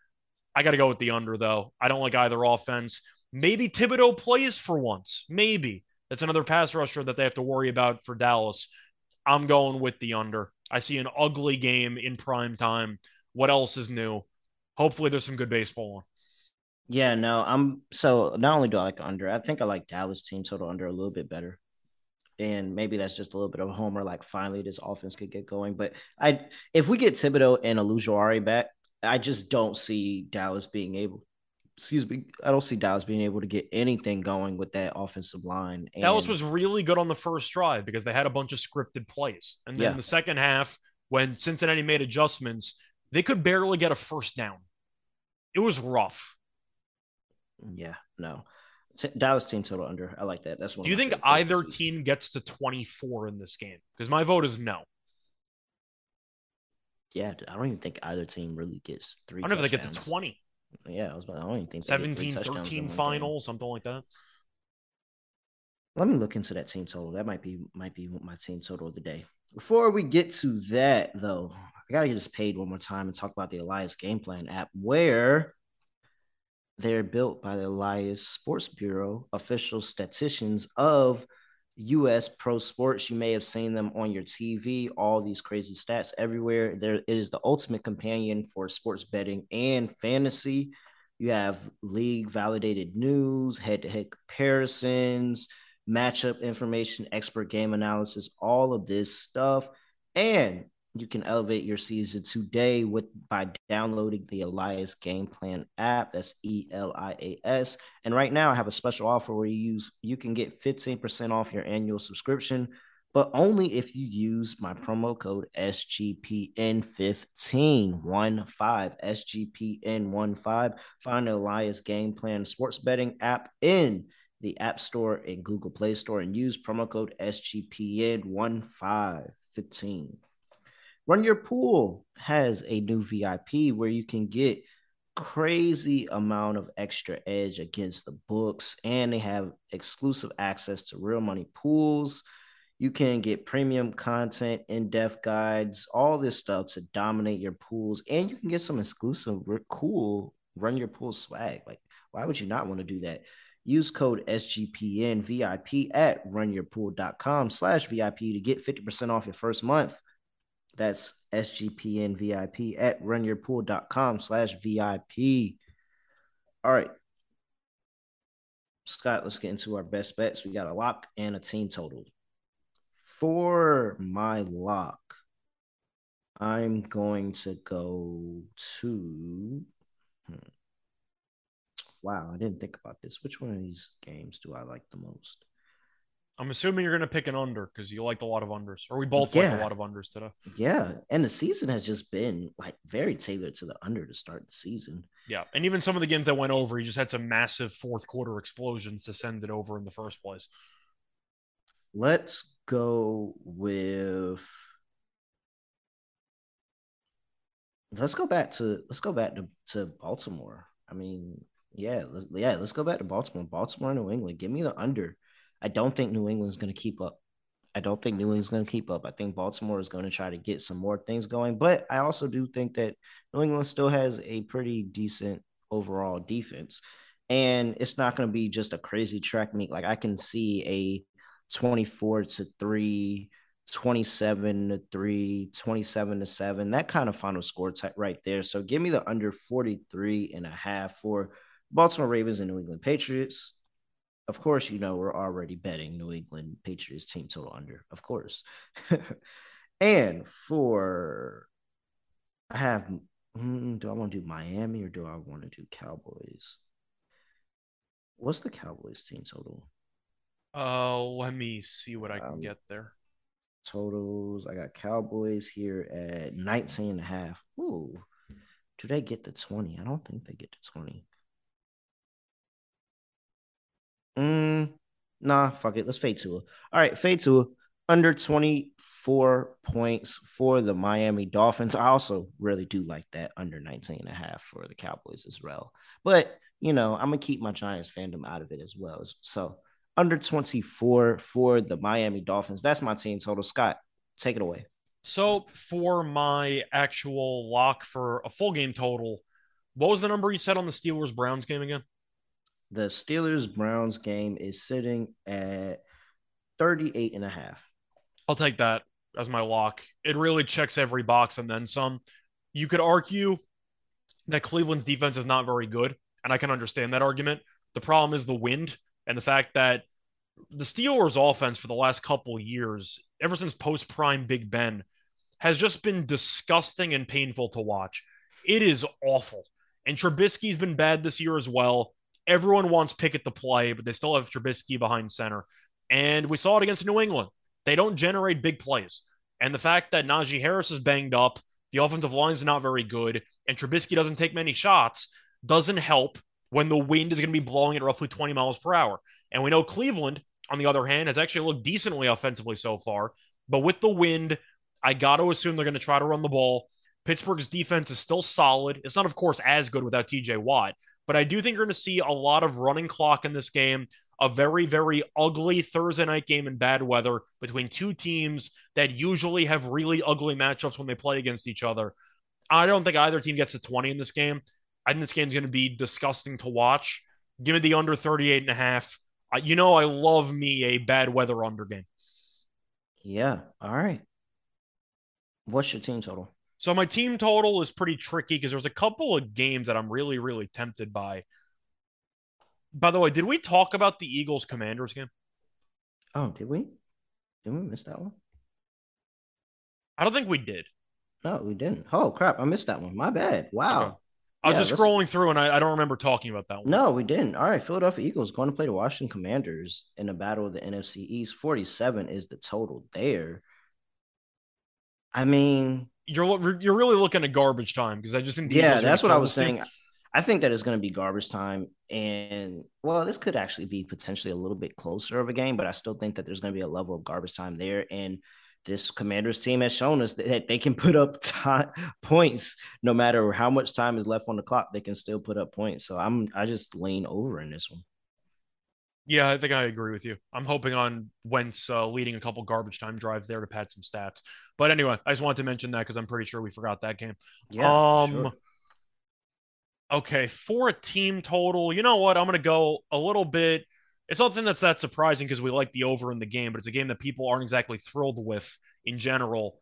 I got to go with the under, though. I don't like either offense. Maybe Thibodeau plays for once. Maybe. That's another pass rusher that they have to worry about for Dallas. I'm going with the under. I see an ugly game in prime time. What else is new? Hopefully there's some good baseball on. Yeah, no, so not only do I like under, I think I like Dallas team total under a little bit better. And maybe that's just a little bit of a homer, like finally this offense could get going. But if we get Thibodeau and Illujiari back, I just don't see Dallas being able. Excuse me. I don't see Dallas being able to get anything going with that offensive line. And Dallas was really good on the first drive because they had a bunch of scripted plays. And then in the second half, when Cincinnati made adjustments, they could barely get a first down. It was rough. Yeah, no. Dallas team total under. I like that. That's one. Do you think either team gets to 24 in this game? Because my vote is no. Yeah, I don't even think either team really gets three. I don't know if they get to 20. Yeah, I don't even think 17-13 final, something like that. Let me look into that team total. That might be my team total of the day. Before we get to that, though, I gotta get us paid one more time and talk about the Elias Game Plan app, where they're built by the Elias Sports Bureau, official statisticians of U.S. pro sports. You may have seen them on your TV, all these crazy stats everywhere. There is the ultimate companion for sports betting and fantasy. You have league validated news, head-to-head comparisons, matchup information, expert game analysis, all of this stuff. And you can elevate your season today by downloading the Elias Game Plan app. That's ELIAS. And right now I have a special offer where you can get 15% off your annual subscription, but only if you use my promo code SGPN15. Find the Elias Game Plan sports betting app in the App Store and Google Play Store and use promo code SGPN15. Run Your Pool has a new VIP where you can get crazy amount of extra edge against the books, and they have exclusive access to real money pools. You can get premium content, in-depth guides, all this stuff to dominate your pools, and you can get some exclusive, cool Run Your Pool swag. Like, why would you not want to do that? Use code SGPNVIP at runyourpool.com/VIP to get 50% off your first month. That's SGPNVIP at runyourpool.com/VIP. All right. Scott, let's get into our best bets. We got a lock and a team total. For my lock, I'm going to go to... Wow, I didn't think about this. Which one of these games do I like the most? I'm assuming you're going to pick an under because you liked a lot of unders, or we both like a lot of unders today. Yeah, and the season has just been like very tailored to the under to start the season. Yeah, and even some of the games that went over, you just had some massive fourth quarter explosions to send it over in the first place. Let's go with let's go back to Baltimore. I mean, let's go back to Baltimore. Baltimore and New England. Give me the under. I don't think New England's going to keep up. I think Baltimore is going to try to get some more things going. But I also do think that New England still has a pretty decent overall defense. And it's not going to be just a crazy track meet. Like, I can see a 24-3, 27-3, 27-7, that kind of final score type right there. So give me the under 43.5 for Baltimore Ravens and New England Patriots. Of course, you know, we're already betting New England Patriots team total under, of course. And do I want to do Miami or do I want to do Cowboys? What's the Cowboys team total? Let me see what I can get there. Totals. I got Cowboys here at 19.5. Ooh, do they get to 20? I don't think they get to 20. Nah, fuck it. Let's fade Tua. All right, fade Tua. Under 24 points for the Miami Dolphins. I also really do like that under 19.5 for the Cowboys as well. But, you know, I'm going to keep my Giants fandom out of it as well. So under 24 for the Miami Dolphins. That's my team total. Scott, take it away. So for my actual lock for a full game total, what was the number you said on the Steelers-Browns game again? The Steelers-Browns game is sitting at 38.5. I'll take that as my lock. It really checks every box and then some. You could argue that Cleveland's defense is not very good, and I can understand that argument. The problem is the wind and the fact that the Steelers' offense for the last couple years, ever since post-prime Big Ben, has just been disgusting and painful to watch. It is awful. And Trubisky's been bad this year as well. Everyone wants Pickett to play, but they still have Trubisky behind center. And we saw it against New England. They don't generate big plays. And the fact that Najee Harris is banged up, the offensive line is not very good, and Trubisky doesn't take many shots, doesn't help when the wind is going to be blowing at roughly 20 miles per hour. And we know Cleveland, on the other hand, has actually looked decently offensively so far. But with the wind, I got to assume they're going to try to run the ball. Pittsburgh's defense is still solid. It's not, of course, as good without TJ Watt, but I do think you're going to see a lot of running clock in this game, a very, very ugly Thursday night game in bad weather between two teams that usually have really ugly matchups when they play against each other. I don't think either team gets to 20 in this game. I think this game's going to be disgusting to watch. Give me the under 38.5. You know I love me a bad weather under game. Yeah, all right. What's your team total? So my team total is pretty tricky because there's a couple of games that I'm really, really tempted by. By the way, did we talk about the Eagles-Commanders game? Oh, did we? Did we miss that one? I don't think we did. No, we didn't. Oh, crap. I missed that one. My bad. Wow. Okay. I was just scrolling through, and I don't remember talking about that one. No, we didn't. All right, Philadelphia Eagles going to play the Washington Commanders in a battle of the NFC East. 47 is the total there. I mean, you're really looking at garbage time because I just think Eagles that's what I was saying. I think that it's going to be garbage time, and well, this could actually be potentially a little bit closer of a game, but I still think that there's going to be a level of garbage time there, and this Commanders team has shown us that they can put up points no matter how much time is left on the clock. They can still put up points. So I just lean over in this one. Yeah, I think I agree with you. I'm hoping on Wentz leading a couple garbage time drives there to pad some stats. But anyway, I just wanted to mention that because I'm pretty sure we forgot that game. Yeah, sure. Okay, for a team total, you know what? I'm going to go a little bit. It's something that's that surprising because we like the over in the game, but it's a game that people aren't exactly thrilled with in general.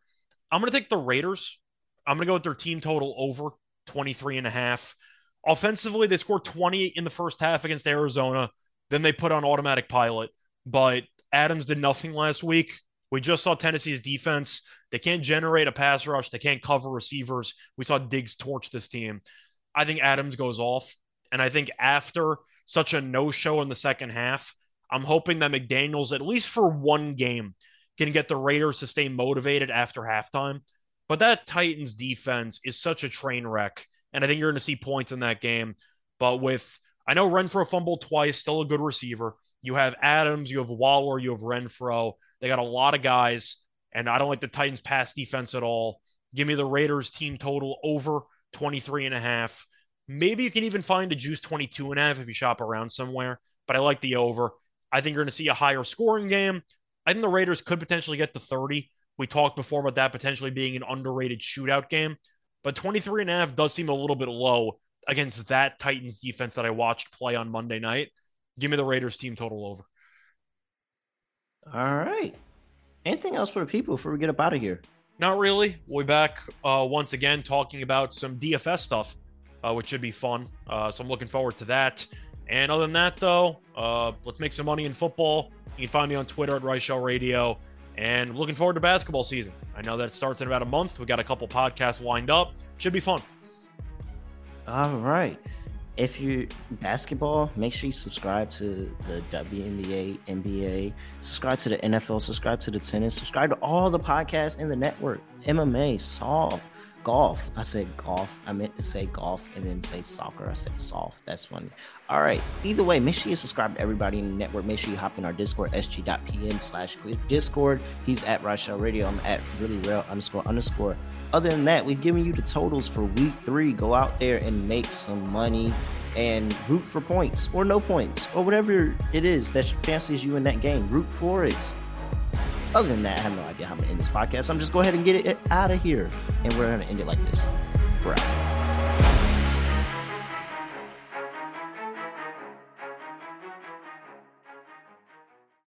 I'm going to take the Raiders. I'm going to go with their team total over 23.5. Offensively, they scored 20 in the first half against Arizona. Then they put on automatic pilot, but Adams did nothing last week. We just saw Tennessee's defense. They can't generate a pass rush. They can't cover receivers. We saw Diggs torch this team. I think Adams goes off. And I think after such a no-show in the second half, I'm hoping that McDaniels, at least for one game, can get the Raiders to stay motivated after halftime. But that Titans defense is such a train wreck, and I think you're going to see points in that game. But with, I know Renfrow fumbled twice, still a good receiver. You have Adams, you have Waller, you have Renfrow. They got a lot of guys, and I don't like the Titans' pass defense at all. Give me the Raiders team total over 23.5. Maybe you can even find a juice 22.5 if you shop around somewhere, but I like the over. I think you're going to see a higher scoring game. I think the Raiders could potentially get to 30. We talked before about that potentially being an underrated shootout game, but 23.5 does seem a little bit low against that Titans defense that I watched play on Monday night. Give me the Raiders team total over. All right. Anything else for the people before we get up out of here? Not really. We'll be back once again talking about some DFS stuff. Which should be fun. So I'm looking forward to that. And other than that, though, let's make some money in football. You can find me on Twitter at Reichel Radio. And looking forward to basketball season. I know that it starts in about a month. We got a couple podcasts lined up. Should be fun. All right. If you're basketball, make sure you subscribe to the WNBA, NBA, subscribe to the NFL, subscribe to the tennis, subscribe to all the podcasts in the network, MMA, Solve. Golf. I said golf. I meant to say golf and then say soccer. I said soft. That's funny. All right. Either way, make sure you subscribe to everybody in the network. Make sure you hop in our Discord, sg.pn/Discord. He's at Reichel Radio. I'm at reallyreal__. Other than that, we've given you the totals for week 3. Go out there and make some money. and root for points or no points or whatever it is that fancies you in that game. Root for it. Other than that, I have no idea how I'm going to end this podcast. I'm just going to go ahead and get it out of here. And we're going to end it like this. We're out.